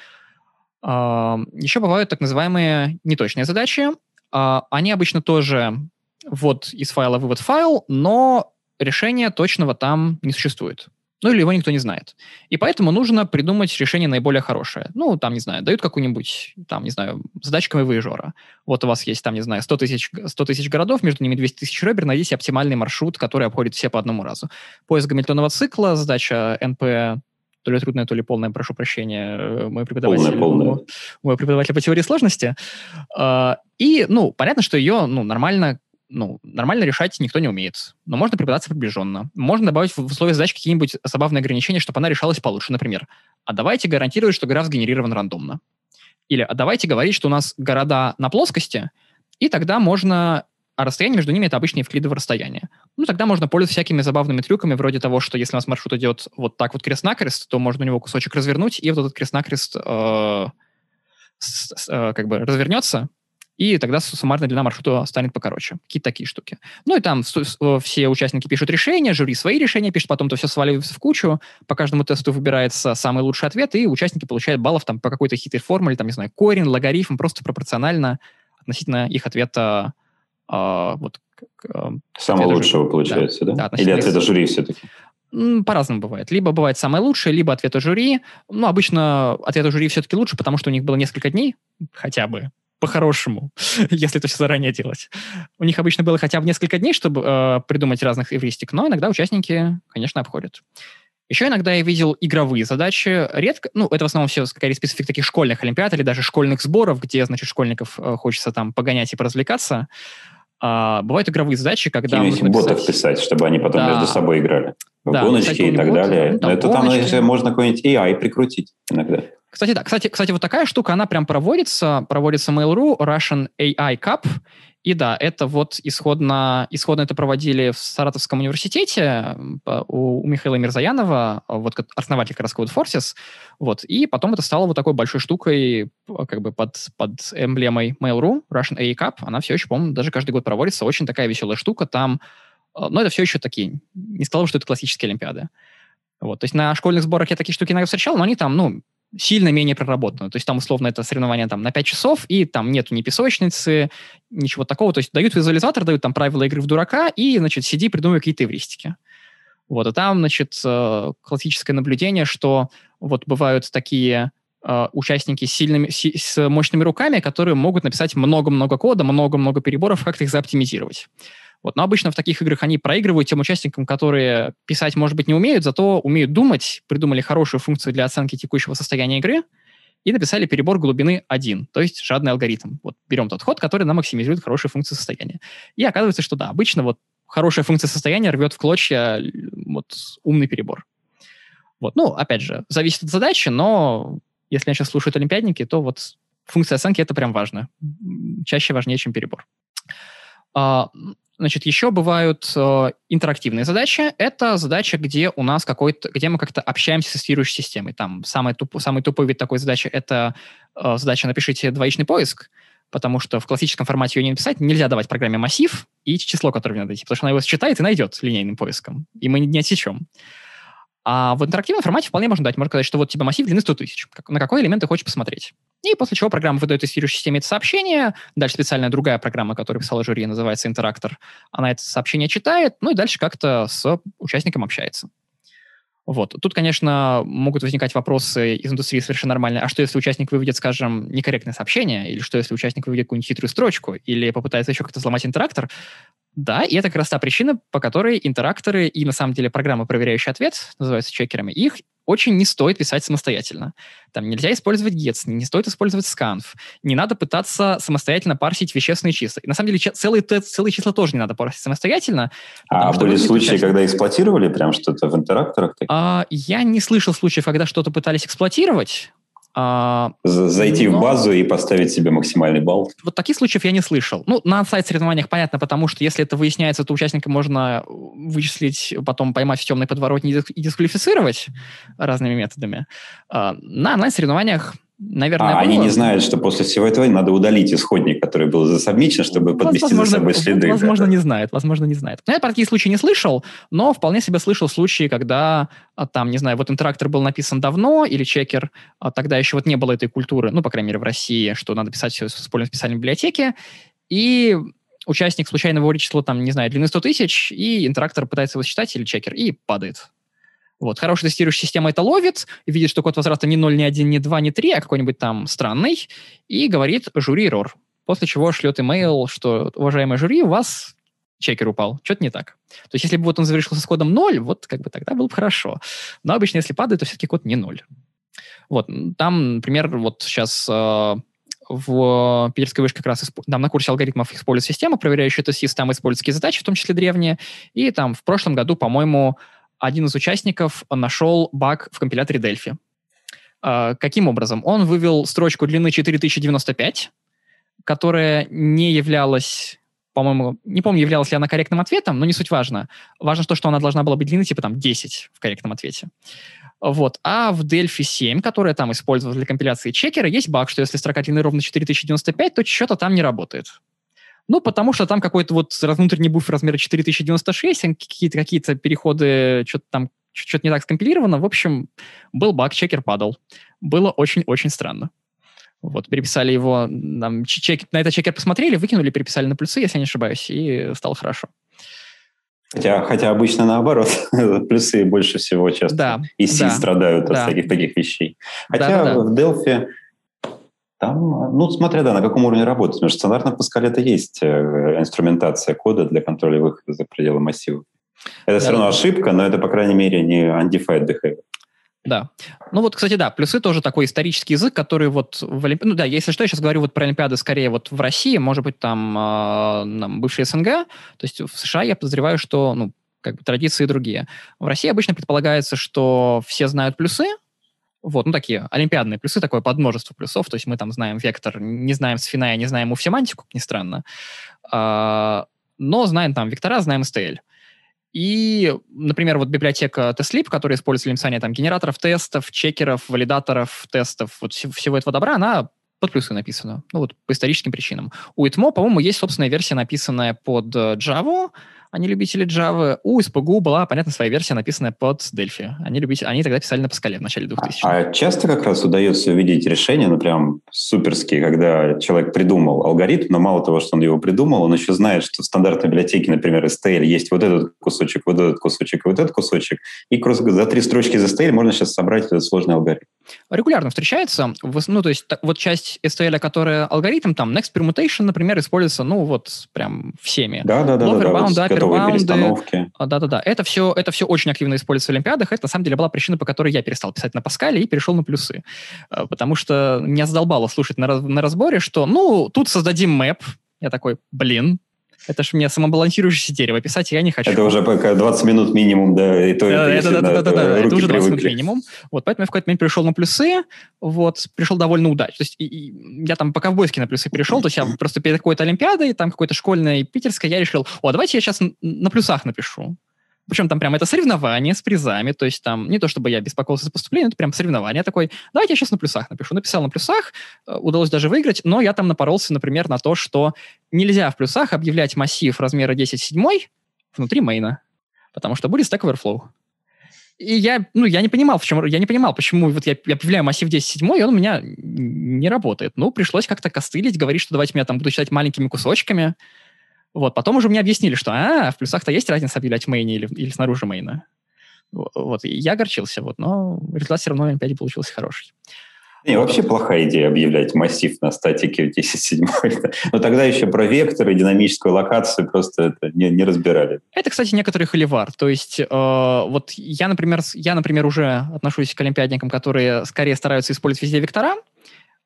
Э, еще бывают так называемые неточные задачи. Э, они обычно тоже ввод из файла, вывод файл, но решения точного там не существует. Ну, или его никто не знает. И поэтому нужно придумать решение наиболее хорошее. Ну, там, не знаю, дают какую-нибудь, там, не знаю, задачу камевояжера. Вот у вас есть, там, не знаю, сто тысяч городов, между ними двести тысяч ребер, найдите оптимальный маршрут, который обходит все по одному разу. Поиск гамильтонного цикла, задача эн пэ, то ли трудная, то ли полная, прошу прощения, мой преподаватель, полная, полная. Мой преподаватель по теории сложности. И, ну, понятно, что ее, ну, нормально... Ну, нормально решать никто не умеет. Но можно преподаться приближенно. Можно добавить в условия задач какие-нибудь забавные ограничения, чтобы она решалась получше. Например, а давайте гарантировать, что граф сгенерирован рандомно. Или а давайте говорить, что у нас города на плоскости, и тогда можно... А расстояние между ними — это обычное евклидово расстояние. Ну, тогда можно пользоваться всякими забавными трюками, вроде того, что если у нас маршрут идет вот так вот крест-накрест, то можно у него кусочек развернуть, и вот этот крест-накрест э, с, э, как бы развернется, и тогда суммарная длина маршрута станет покороче. Какие-то такие штуки. Ну и там все участники пишут решения, жюри свои решения пишет, потом то все сваливается в кучу, по каждому тесту выбирается самый лучший ответ, и участники получают баллов там по какой-то хитрой формуле, там, не знаю, корень, логарифм, просто пропорционально относительно их ответа. Э, вот, э, самого ответа лучшего жюри. Получается, да? да? да Или ответа жюри все-таки? По-разному бывает. Либо бывает самое лучшее, либо ответа жюри. Ну, обычно ответа жюри все-таки лучше, потому что у них было несколько дней хотя бы, по-хорошему, если это все заранее делать. У них обычно было хотя бы несколько дней, чтобы э, придумать разных эвристик, но иногда участники, конечно, обходят. Еще иногда я видел игровые задачи. Редко, ну, это в основном все скорее специфик таких школьных олимпиад или даже школьных сборов, где, значит, школьников э, хочется там погонять и поразвлекаться. А, бывают игровые задачи, когда... Или ботов писать, чтобы они потом да. между собой играли. В да, гоночки кстати, и так боты, далее. Ну, там но это гоночки. Там можно какой-нибудь эй ай прикрутить иногда. Кстати, да. Кстати, кстати, вот такая штука, она прям проводится. Проводится Mail.ru Russian эй ай Cup. И да, это вот исходно, исходно это проводили в Саратовском университете у, у Михаила Мирзоянова, вот основатель как раз CodeForces. Вот. И потом это стало вот такой большой штукой, как бы под, под эмблемой Mail.ru Russian эй ай Cup. Она все еще, по-моему, даже каждый год проводится. Очень такая веселая штука. Там, но это все еще такие. Не сказал, что это классические олимпиады. Вот. То есть на школьных сборах я такие штуки иногда встречал, но они там, ну, сильно менее проработано. То есть там, условно, это соревнование там, на пять часов, и там нету ни песочницы, ничего такого. То есть дают визуализатор, дают там правила игры в дурака, и, значит, сиди, придумывай какие-то эвристики. Вот, а там, значит, классическое наблюдение, что вот бывают такие участники с, сильными, с мощными руками, которые могут написать много-много кода, много-много переборов, как-то их заоптимизировать. Вот. Но обычно в таких играх они проигрывают тем участникам, которые писать, может быть, не умеют, зато умеют думать, придумали хорошую функцию для оценки текущего состояния игры и написали перебор глубины один, то есть жадный алгоритм. Вот берем тот ход, который нам максимизирует хорошую функцию состояния. И оказывается, что да, обычно вот хорошая функция состояния рвет в клочья вот, умный перебор. Вот. Ну, опять же, зависит от задачи, но если меня сейчас слушают олимпиадники, то вот функция оценки — это прям важно. Чаще важнее, чем перебор. Значит, еще бывают э, интерактивные задачи. Это задача, где у нас какой-то, где мы как-то общаемся с тестирующей системой. Там самый, туп, самый тупой вид такой задачи — это э, задача «Напишите двоичный поиск», потому что в классическом формате ее не написать. Нельзя давать программе массив и число, которое мне надо идти, потому что она его считает и найдет линейным поиском, и мы не отсечем. А в интерактивном формате вполне можно дать. Можно сказать, что вот тебе массив длины сто тысяч. На какой элемент ты хочешь посмотреть? И после чего программа выдает тестирующей системе это сообщение. Дальше специальная другая программа, которую писала жюри, называется «Интерактор». Она это сообщение читает, ну и дальше как-то с участником общается. Вот. Тут, конечно, могут возникать вопросы из индустрии совершенно нормальные. А что, если участник выведет, скажем, некорректное сообщение? Или что, если участник выведет какую-нибудь хитрую строчку? Или попытается еще как-то сломать интерактор? Да, и это как раз та причина, по которой интеракторы и, на самом деле, программы, проверяющие ответ, называются чекерами, их очень не стоит писать самостоятельно. Там нельзя использовать гетс, не стоит использовать сканф, не надо пытаться самостоятельно парсить вещественные числа. И на самом деле целые, целые числа тоже не надо парсить самостоятельно. А были случаи, участие... когда эксплуатировали прям что-то в интеракторах? А, я не слышал случаев, когда что-то пытались эксплуатировать. А, Зайти но... в базу и поставить себе максимальный балл. Вот таких случаев я не слышал. Ну, на онсайт соревнованиях понятно, потому что если это выясняется, то участника можно вычислить, потом поймать в темной подворотне и, диск- и дисквалифицировать разными методами. А, на онлайн-соревнованиях, наверное, а было... они не знают, что после всего этого надо удалить исходник, который был засабмичен, чтобы подмести возможно, за собой следы. Возможно, да. не знают, возможно, не знают. Я про такие случаи не слышал, но вполне себе слышал случаи, когда, там, не знаю, вот интерактор был написан давно, или чекер, тогда еще вот не было этой культуры, ну, по крайней мере, в России, что надо писать все с использованием специальной библиотеки, и участник случайно выводит число, там, не знаю, длины сто тысяч, и интерактор пытается его считать, или чекер, и падает. Вот, хорошая тестирующая система это ловит, видит, что код возврата не ноль, не один, не два, не три, а какой-нибудь там странный, и говорит жюри эррор. После чего шлет имейл, что, уважаемое жюри, у вас чекер упал, что-то не так. То есть, если бы вот он завершился с кодом ноль, вот как бы тогда было бы хорошо. Но обычно, если падает, то все-таки код не ноль. Вот, там, например, вот сейчас э, в Питерской вышке как раз исп... там на курсе алгоритмов использует система, проверяющая тэ си ай эс, там используют такие задачи, в том числе древние, и там в прошлом году, по-моему, один из участников нашел баг в компиляторе Delphi. Э, каким образом? Он вывел строчку длины четыре тысячи девяносто пять, которая не являлась, по-моему, не помню, являлась ли она корректным ответом, но не суть важно. Важно то, что она должна была быть длины типа там десять в корректном ответе. Вот. А в Delphi семь, которая там использовалась для компиляции чекера, есть баг, что если строка длины ровно четыре тысячи девяносто пять, то что-то там не работает. Ну, потому что там какой-то вот внутренний буфер размера четыре тысячи девяносто шесть, какие-то, какие-то переходы, что-то там что-то не так скомпилировано. В общем, был баг, чекер падал. Было очень-очень странно. Вот, переписали его, нам, чек, на этот чекер посмотрели, выкинули, переписали на плюсы, если я не ошибаюсь, и стало хорошо. Хотя, хотя обычно наоборот, плюсы больше всего часто. Да, и си да, страдают да, от всяких да. таких вещей. Хотя да, да, в Delphi... Там, ну, смотря, да, на каком уровне работать. Потому что стандартно в Паскале-то есть инструментация кода для контроля выхода за пределы массива. Это да, все равно да. ошибка, но это, по крайней мере, не undefined behavior. Да. Ну вот, кстати, да, плюсы тоже такой исторический язык, который вот в Олимпиаде... Ну да, если что, я сейчас говорю вот про Олимпиады скорее вот в России, может быть, там, э, там бывшие СНГ. То есть в США я подозреваю, что, ну, как бы традиции другие. В России обычно предполагается, что все знают плюсы, вот, ну, такие олимпиадные плюсы, такое подмножество плюсов. То есть мы там знаем вектор, не знаем сфиная, не знаем уфсемантику, как ни странно. А, но знаем там вектора, знаем эс ти эль. И, например, вот библиотека TestLib, которая используется для написания там генераторов тестов, чекеров, валидаторов тестов, вот всего, всего этого добра, она под плюсы написана. Ну, вот по историческим причинам. У ИТМО, по-моему, есть собственная версия, написанная под Java. Они любители Java. У СПбГУ была, понятно, своя версия, написанная под Delphi. Они, любители, они тогда писали на Паскале в начале двухтысячных. А, а часто как раз удается увидеть решения, ну, прям суперские, когда человек придумал алгоритм, но мало того, что он его придумал, он еще знает, что в стандартной библиотеке, например, эс ти эль, есть вот этот кусочек, вот этот кусочек, вот этот кусочек. И за три строчки из эс ти эль можно сейчас собрать этот сложный алгоритм. Регулярно встречается. Ну, то есть вот часть эс ти эль, которая алгоритм, там, next permutation, например, используется, ну, вот прям всеми. Да-да-да. Перестановки. Да-да-да. Это все, это все очень активно используется в Олимпиадах. Это, на самом деле, была причина, по которой я перестал писать на Паскале и перешел на плюсы. Потому что меня задолбало слушать на, на разборе, что, ну, тут создадим мэп. Я такой, блин, Это ж у меня самобалансирующееся дерево. Писать я не хочу. Это уже пока двадцать минут минимум, да, и то, и то, если на руки уже двадцать минут минимум. Вот, поэтому я в какой-то момент пришел на плюсы, вот, пришел довольно удачно. То есть и, и, я там по-ковбойски на плюсы перешел, то есть я просто перед какой-то олимпиадой, там какой-то школьной, питерской, я решил, о, давайте я сейчас на плюсах напишу. Причем там прям это соревнование с призами, то есть там не то, чтобы я беспокоился за поступление, это прям соревнование такое. Давайте я сейчас на плюсах напишу. Написал на плюсах, удалось даже выиграть, но я там напоролся, например, на то, что нельзя в плюсах объявлять массив размера десять в седьмой внутри мейна, потому что будет Stack Overflow. И я, ну, я не понимал, в чем, я не понимал, почему вот я, я объявляю массив десять в седьмой, и он у меня не работает. Ну, пришлось как-то костылить, говорить, что давайте меня там буду читать маленькими кусочками. Вот, потом уже мне объяснили, что а, в плюсах-то есть разница объявлять в мейне или, или снаружи мейна. Вот, и я огорчился, вот, но результат все равно на олимпиаде получился хороший. Не, вот. Вообще плохая идея объявлять массив на статике в десять в седьмой. Но тогда еще про векторы, динамическую локацию просто это не, не разбирали. Это, кстати, некоторый холивар. То есть э, вот я, например, я, например, уже отношусь к олимпиадникам, которые скорее стараются использовать везде вектора,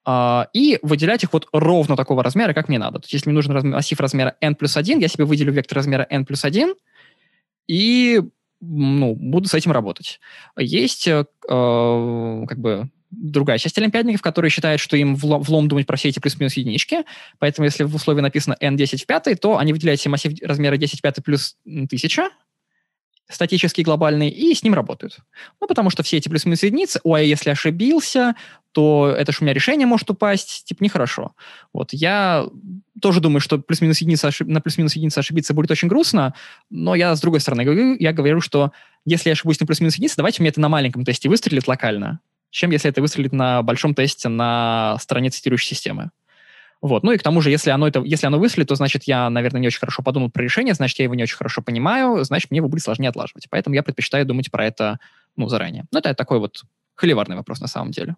Uh, и выделять их вот ровно такого размера, как мне надо. То есть, если мне нужен размер, массив размера эн плюс один, я себе выделю вектор размера эн плюс один и ну, буду с этим работать. Есть uh, как бы другая часть олимпиадников, которые считают, что им влом думать про все эти плюс-минус единички, поэтому если в условии написано эн десять в пятой, то они выделяют себе массив размера десять в пятой плюс тысяча, статический, глобальный, и с ним работают. Ну, потому что все эти плюс-минус единицы, ой, если ошибился, то это же у меня решение может упасть, типа, нехорошо. Вот, я тоже думаю, что плюс-минус единица ошиб... на плюс-минус единица ошибиться будет очень грустно, но я, с другой стороны, говорю, я говорю, что если я ошибусь на плюс-минус единице, давайте мне это на маленьком тесте выстрелит локально, чем если это выстрелит на большом тесте на стороне цитирующей системы. Вот. Ну и к тому же, если оно, это, если оно выстрелит, то, значит, я, наверное, не очень хорошо подумал про решение, значит, я его не очень хорошо понимаю, значит, мне его будет сложнее отлаживать. Поэтому я предпочитаю думать про это, ну, заранее. Ну, это такой вот холиварный вопрос на самом деле.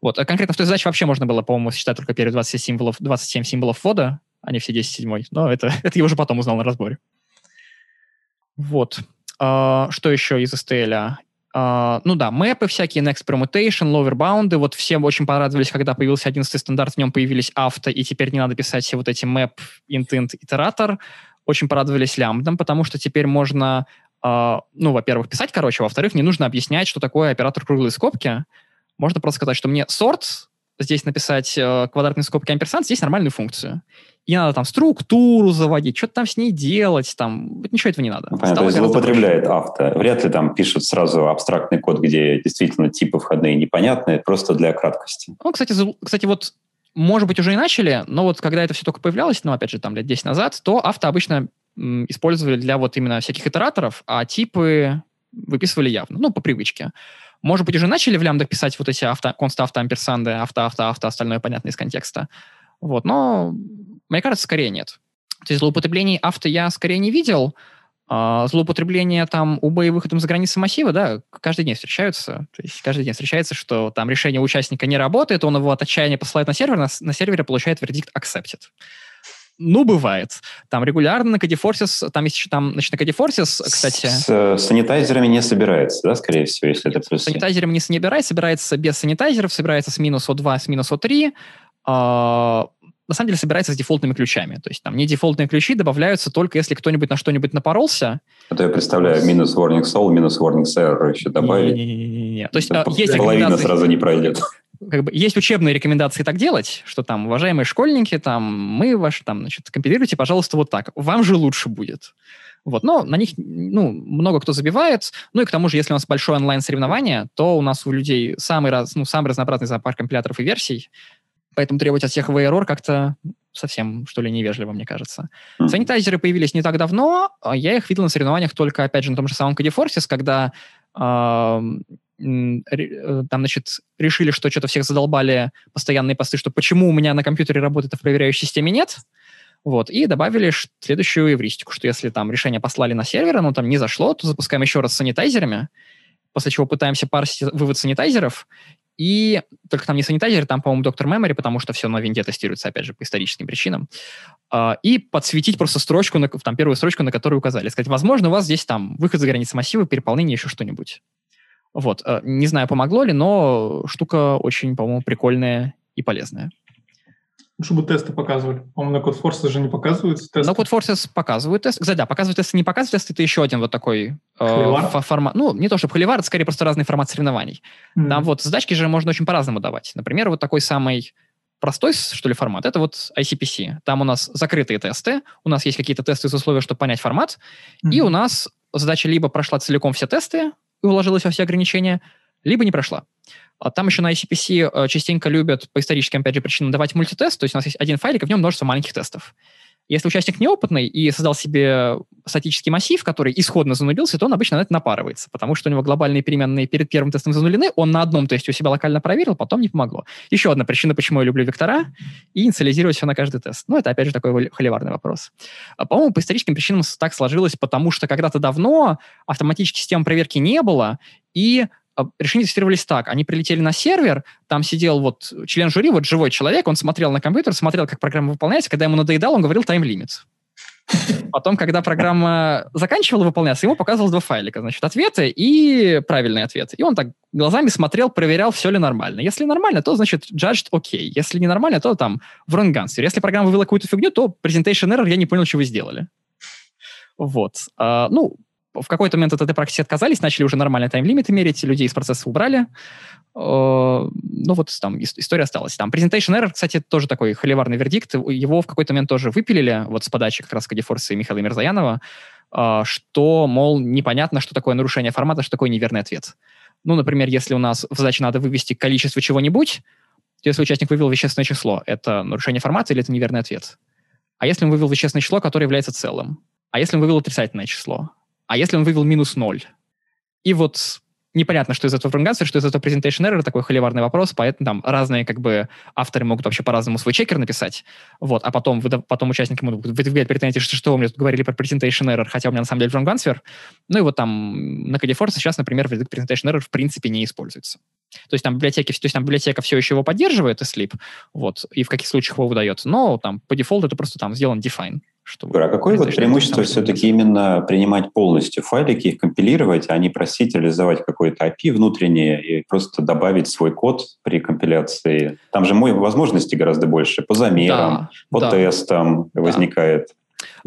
Вот. А конкретно в той задаче вообще можно было, по-моему, сочетать только первые двадцать семь символов, двадцать семь символов ввода, а не все десять в седьмой. Но это, это я уже потом узнал на разборе. Вот. А, что еще из эс тэ эля? Uh, ну да, мэпы всякие, next permutation, lower bound, вот все очень порадовались, когда появился одиннадцатый стандарт, в нем появились авто, и теперь не надо писать все вот эти map, int, int, итератор. Очень порадовались лямбдам, потому что теперь можно, uh, ну, во-первых, писать, короче, во-вторых, не нужно объяснять, что такое оператор круглые скобки. Можно просто сказать, что мне sort, здесь написать uh, квадратные скобки амперсанд, здесь нормальную функцию. И надо там структуру заводить, что-то там с ней делать, там ничего этого не надо. Понятно, то есть злоупотребляет авто. Вряд ли там пишут сразу абстрактный код, где действительно типы входные непонятные, просто для краткости. Ну, кстати, кстати, вот, может быть, уже и начали, но вот когда это все только появлялось, ну, опять же, там лет десять назад, то авто обычно м, использовали для вот именно всяких итераторов, а типы выписывали явно, ну, по привычке. Может быть, уже начали в лямбдах писать вот эти авто, конста, авто, амперсанды, авто, авто, авто, остальное понятно из контекста. Вот, но... Мне кажется, скорее нет. То есть злоупотреблений авто я скорее не видел. А, злоупотребления там УБ и выходом за границы массива, да, каждый день встречаются. То есть каждый день встречается, что там решение участника не работает, он его от отчаяния посылает на сервер, на, на сервере получает вердикт accepted. Ну, бывает. Там регулярно на CodeForces, там есть еще там, значит, на CodeForces, кстати... С, с санитайзерами не собирается, да, скорее всего, если нет, это плюс. С санитайзерами не собирается, собирается без санитайзеров, собирается с минус о два, с минус о три, а, на самом деле собирается с дефолтными ключами. То есть там не дефолтные ключи добавляются только если кто-нибудь на что-нибудь напоролся. А то я представляю, минус warning sol, минус warning error еще добавили. Не-не-не. То есть есть половина сразу не пройдет. Как бы, есть учебные рекомендации так делать, что там, уважаемые школьники, там, мы ваш, там, значит, компилируйте, пожалуйста, вот так. Вам же лучше будет. Вот. Но на них, ну, много кто забивает. Ну и к тому же, если у нас большое онлайн-соревнование, то у нас у людей самый, раз, ну, самый разнообразный зоопарк компиляторов и версий. Поэтому требовать от всех вэ эр эр как-то совсем, что ли, невежливо, мне кажется. Mm-hmm. Санитайзеры появились не так давно. Я их видел на соревнованиях только, опять же, на том же самом CodeForces, когда э, там, значит, решили, что что-то всех задолбали постоянные посты, что почему у меня на компьютере работает, а в проверяющей системе нет. Вот, и добавили следующую эвристику, что если там решение послали на сервер, оно там не зашло, то запускаем еще раз с санитайзерами, после чего пытаемся парсить вывод санитайзеров. И только там не санитайзер, там, по-моему, доктор Memory, потому что все на винде тестируется, опять же, по историческим причинам. И подсветить просто строчку, на, там, первую строчку, на которую указали. Сказать, возможно, у вас здесь там выход за границы массива, переполнение, еще что-нибудь. Вот. Не знаю, помогло ли, но штука очень, по-моему, прикольная и полезная. чтобы тесты показывали. По-моему, на CodeForces же не показываются тесты. На CodeForces показывают тесты. Кстати, да, показывают тесты, не показывают тесты. Это еще один вот такой э, формат. Ну, не то, что холивар, это скорее просто разный формат соревнований. Mm-hmm. Там вот задачки же можно очень по-разному давать. Например, вот такой самый простой, что ли, формат, это вот ай си пи си. Там у нас закрытые тесты, у нас есть какие-то тесты из условия, чтобы понять формат, mm-hmm. и у нас задача либо прошла целиком все тесты и уложилась во все ограничения, либо не прошла. Там еще на ай си пи си частенько любят по историческим, опять же, причинам давать мультитест, то есть у нас есть один файлик, и в нем множество маленьких тестов. Если участник неопытный и создал себе статический массив, который исходно занулился, то он обычно на это напарывается, потому что у него глобальные переменные перед первым тестом занулены, он на одном тесте у себя локально проверил, потом не помогло. Еще одна причина, почему я люблю вектора и инициализировать все на каждый тест. Ну, это, опять же, такой холиварный вопрос. По-моему, по историческим причинам так сложилось, потому что когда-то давно автоматической системы проверки не было, и решения тестировались так. Они прилетели на сервер, там сидел вот член жюри, вот живой человек, он смотрел на компьютер, смотрел, как программа выполняется. Когда ему надоедало, он говорил тайм-лимит. Потом, когда программа заканчивала выполняться, ему показывалось два файлика, значит, ответы и правильный ответ. И он так глазами смотрел, проверял, все ли нормально. Если нормально, то, значит, judged окей. Okay. Если не нормально, то там wrong answer. Если программа вывела какую-то фигню, то presentation error, я не понял, что вы сделали. Вот. А, ну, в какой-то момент от этой практики отказались, начали уже нормальные тайм-лимиты мерить, людей из процесса убрали. Но вот там история осталась. Там presentation error, кстати, тоже такой холиварный вердикт. Его в какой-то момент тоже выпилили, вот с подачи как раз CodeForces и Михаила Мирзоянова, что, мол, непонятно, что такое нарушение формата, что такое неверный ответ. Ну, например, если у нас в задаче надо вывести количество чего-нибудь, то если участник вывел вещественное число, это нарушение формата или это неверный ответ? А если он вывел вещественное число, которое является целым? А если он вывел отрицательное число? А если он вывел минус ноль? И вот непонятно, что из этого wrong answer, что из этого presentation error, такой холиварный вопрос, поэтому там разные как бы авторы могут вообще по-разному свой чекер написать, вот, а потом, потом участники могут выдвигать претензии, что, что вы мне тут говорили про presentation error, хотя у меня на самом деле wrong answer. Ну и вот там на CodeForces сейчас, например, вердикт presentation error в принципе не используется. То есть там, библиотеки, то есть там библиотека все еще его поддерживает, и sleep, вот, и в каких случаях его выдает, но там по дефолту это просто там сделан define. Что а какое вот преимущество все-таки именно принимать полностью файлики, их компилировать, а не просить реализовать какой-то эй пи ай внутреннее и просто добавить свой код при компиляции? Там же возможностей гораздо больше по замерам, да, по да. тестам да. возникает.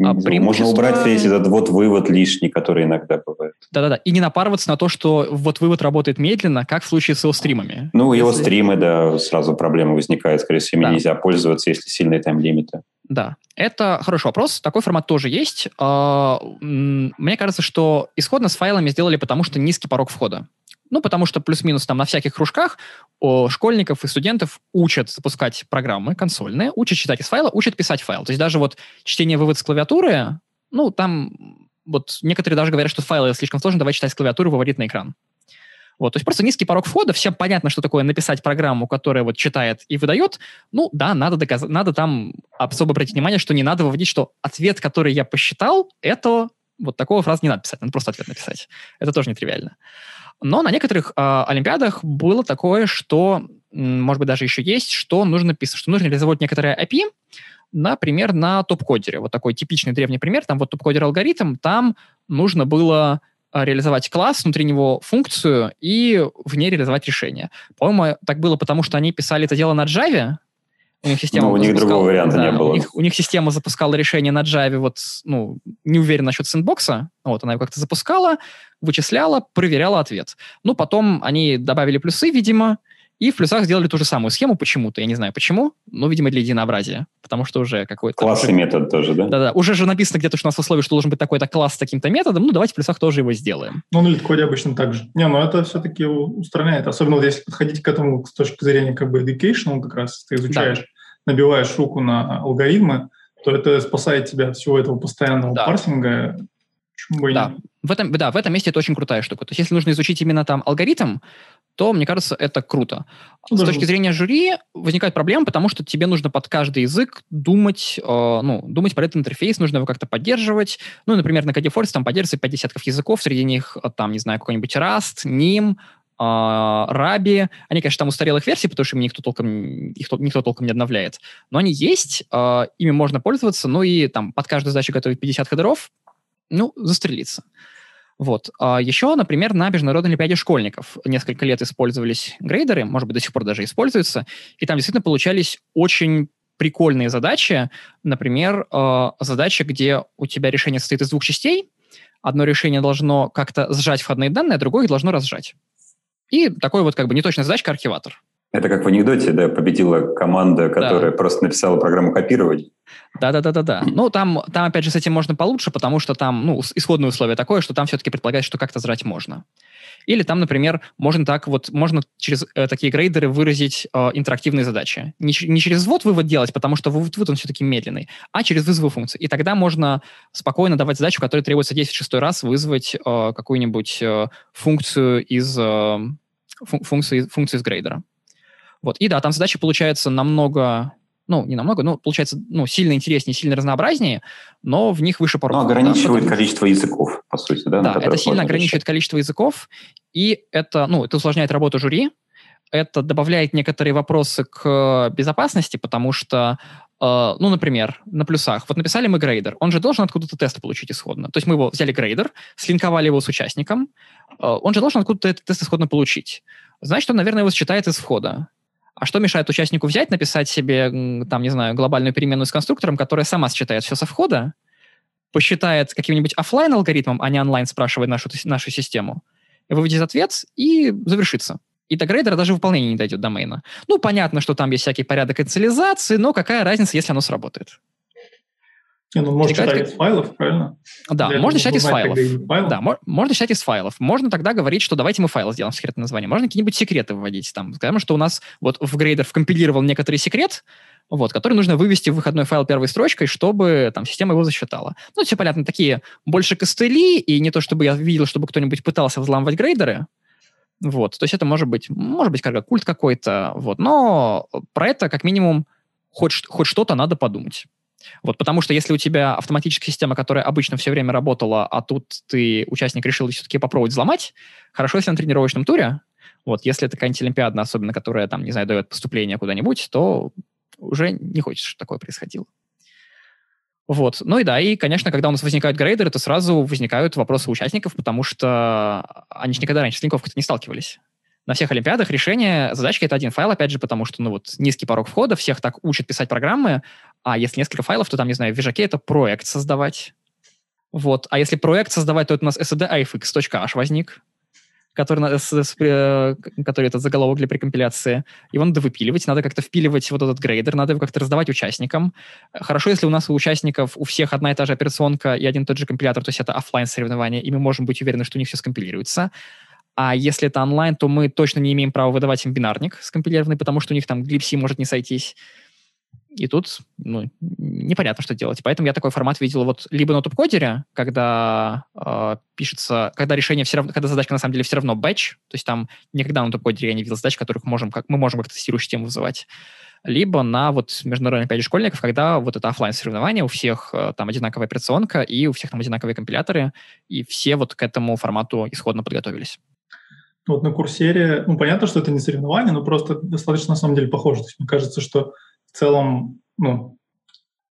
А Можно убрать весь этот вот вывод лишний, который иногда бывает. Да-да-да, и не напарываться на то, что вот вывод работает медленно, как в случае с его стримами. Ну, его если... стримы, да, сразу проблема возникает, скорее всего, да. нельзя пользоваться, если сильные тайм-лимиты. Да, это хороший вопрос, такой формат тоже есть. Мне кажется, что исходно с файлами сделали, потому что низкий порог входа. Ну, потому что плюс-минус там на всяких кружках о, школьников и студентов учат запускать программы консольные, учат читать из файла, учат писать файл. То есть даже вот чтение вывод с клавиатуры, ну, там вот некоторые даже говорят, что файлы слишком сложно, давай читать с клавиатуры, выводить на экран. Вот, то есть просто низкий порог входа, всем понятно, что такое написать программу, которая вот читает и выдает. Ну, да, надо, доказ... надо там особо обратить внимание, что не надо выводить, что ответ, который я посчитал, это вот такого фразы не надо писать, надо просто ответ написать. Это тоже нетривиально. Но на некоторых э, олимпиадах было такое, что, может быть, даже еще есть, что нужно писать, что нужно реализовать некоторые эй пи ай, например, на TopCoder. Вот такой типичный древний пример. Там вот TopCoder алгоритм, там нужно было реализовать класс, внутри него функцию и в ней реализовать решение. По-моему, так было, потому что они писали это дело на Java. У них, система ну, у них запускала, другого варианта да, не было. У них, у них система запускала решение на Java, вот, ну, не уверен насчет сэндбокса, вот, она его как-то запускала, вычисляла, проверяла ответ. Ну, потом они добавили плюсы, видимо, и в плюсах сделали ту же самую схему почему-то, я не знаю почему, но, видимо, для единообразия, потому что уже какой-то... Класс уже, и метод тоже, да? Да-да, уже же написано где-то, что у нас в условии, что должен быть такой-то класс с таким-то методом, ну, давайте в плюсах тоже его сделаем. Ну, на LeetCode обычно так же. Не, ну, это все-таки устраняет, особенно вот если подходить к этому с точки зрения как бы educational, как раз ты изучаешь, да. набиваешь руку на алгоритмы, то это спасает тебя от всего этого постоянного да. парсинга. Почему бы и да. нет? В этом, да, в этом месте это очень крутая штука. То есть если нужно изучить именно там алгоритм, то, мне кажется, это круто. Ну, с точки зрения жюри возникает проблема, потому что тебе нужно под каждый язык думать, э, ну, думать про этот интерфейс, нужно его как-то поддерживать. Ну, например, на CodeForces там поддерживается пять десятков языков, среди них, там, не знаю, какой-нибудь Rust, эн ай эм, Раби, они, конечно, там устарелых версий, потому что им никто толком, их никто толком не обновляет, но они есть, ими можно пользоваться, ну и там под каждую задачу готовить пятьдесят хедеров, ну, застрелиться. Вот. Еще, например, на Международной олимпиаде школьников несколько лет использовались грейдеры, может быть, до сих пор даже используются, и там действительно получались очень прикольные задачи. Например, э, задача, где у тебя решение состоит из двух частей. Одно решение должно как-то сжать входные данные, а другое их должно разжать. И такой вот как бы неточная задачка архиватор. Это как в анекдоте, да, победила команда, которая да. просто написала программу копирования. Да-да-да-да-да. Ну, там, там, опять же, с этим можно получше, потому что там, ну, исходное условие такое, что там все-таки предполагается, что как-то сжать можно. Или там, например, можно так вот, можно через э, такие грейдеры выразить э, интерактивные задачи. Не, не через ввод-вывод делать, потому что вывод-вывод, он все-таки медленный, а через вызовы функций. И тогда можно спокойно давать задачу, которая требуется десять в шестой раз вызвать э, какую-нибудь э, функцию из, э, функцию, функцию из грейдера. Вот. И да, там задачи получаются намного, ну, не намного, но получается, ну, сильно интереснее, сильно разнообразнее, но в них выше порог. Ну, ограничивает да, количество языков, по сути, да? Да, это сильно ограничивает количество языков, и это, ну, это усложняет работу жюри, это добавляет некоторые вопросы к безопасности, потому что, э, ну, например, на плюсах, вот написали мы грейдер, он же должен откуда-то тесты получить исходно. То есть мы его взяли грейдер, слинковали его с участником, э, он же должен откуда-то этот тест исходно получить. Значит, он, наверное, его считает из входа. А что мешает участнику взять, написать себе, там, не знаю, глобальную переменную с конструктором, которая сама считает все со входа, посчитает каким-нибудь офлайн-алгоритмом, а не онлайн спрашивает нашу, нашу систему, выведет ответ и завершится. И до грейдера даже выполнение не дойдет до мейна. Ну, понятно, что там есть всякий порядок инициализации, но какая разница, если оно сработает? Не, ну, можно считать как... из файлов, правильно? Да, для можно считать из файлов. файлов. Да, мо- можно считать из файлов. Можно тогда говорить, что давайте мы файлы сделаем секретное название. Можно какие-нибудь секреты выводить там. Скажем, что у нас вот в грейдер вкомпилировал некоторый секрет, вот, который нужно вывести в выходной файл первой строчкой, чтобы там система его засчитала. Ну, все понятно, такие больше костыли, и не то, чтобы я видел, чтобы кто-нибудь пытался взламывать грейдеры. Вот, то есть это может быть, может быть, как культ какой-то, вот. Но про это как минимум хоть, хоть что-то надо подумать. Вот, потому что если у тебя автоматическая система, которая обычно все время работала, а тут ты, участник, решил все-таки попробовать взломать, хорошо, если на тренировочном туре, вот, если это какая-нибудь олимпиадная, особенно, которая, там, не знаю, дает поступление куда-нибудь, то уже не хочется, чтобы такое происходило. Вот, ну и да, и, конечно, когда у нас возникают грейдеры, то сразу возникают вопросы у участников, потому что они же никогда раньше с линковкой не сталкивались. На всех олимпиадах решение задачки — это один файл, опять же, потому что, ну вот, низкий порог входа, всех так учат писать программы, а если несколько файлов, то там, не знаю, в вижаке это проект создавать. Вот. А если проект создавать, то это у нас sdifx.h возник, который, который этот заголовок для прекомпиляции. Его надо выпиливать, надо как-то впиливать вот этот грейдер, надо его как-то раздавать участникам. Хорошо, если у нас у участников у всех одна и та же операционка и один и тот же компилятор, то есть это офлайн соревнования, и мы можем быть уверены, что у них все скомпилируется. А если это онлайн, то мы точно не имеем права выдавать им бинарник скомпилированный, потому что у них там glibc может не сойтись. И тут, ну, непонятно, что делать. Поэтому я такой формат видел вот либо на TopCoder, когда э, пишется, когда решение все равно, когда задачка на самом деле все равно batch, то есть там никогда на TopCoder я не видел задач, которых можем, как, мы можем как тестирующую систему вызывать. Либо на вот международной олимпиаде школьников, когда вот это офлайн соревнование, у всех там одинаковая операционка и у всех там одинаковые компиляторы, и все вот к этому формату исходно подготовились. Вот на Курсере, ну, понятно, что это не соревнование, но просто достаточно, на самом деле, похоже. То есть, мне кажется, что в целом, ну,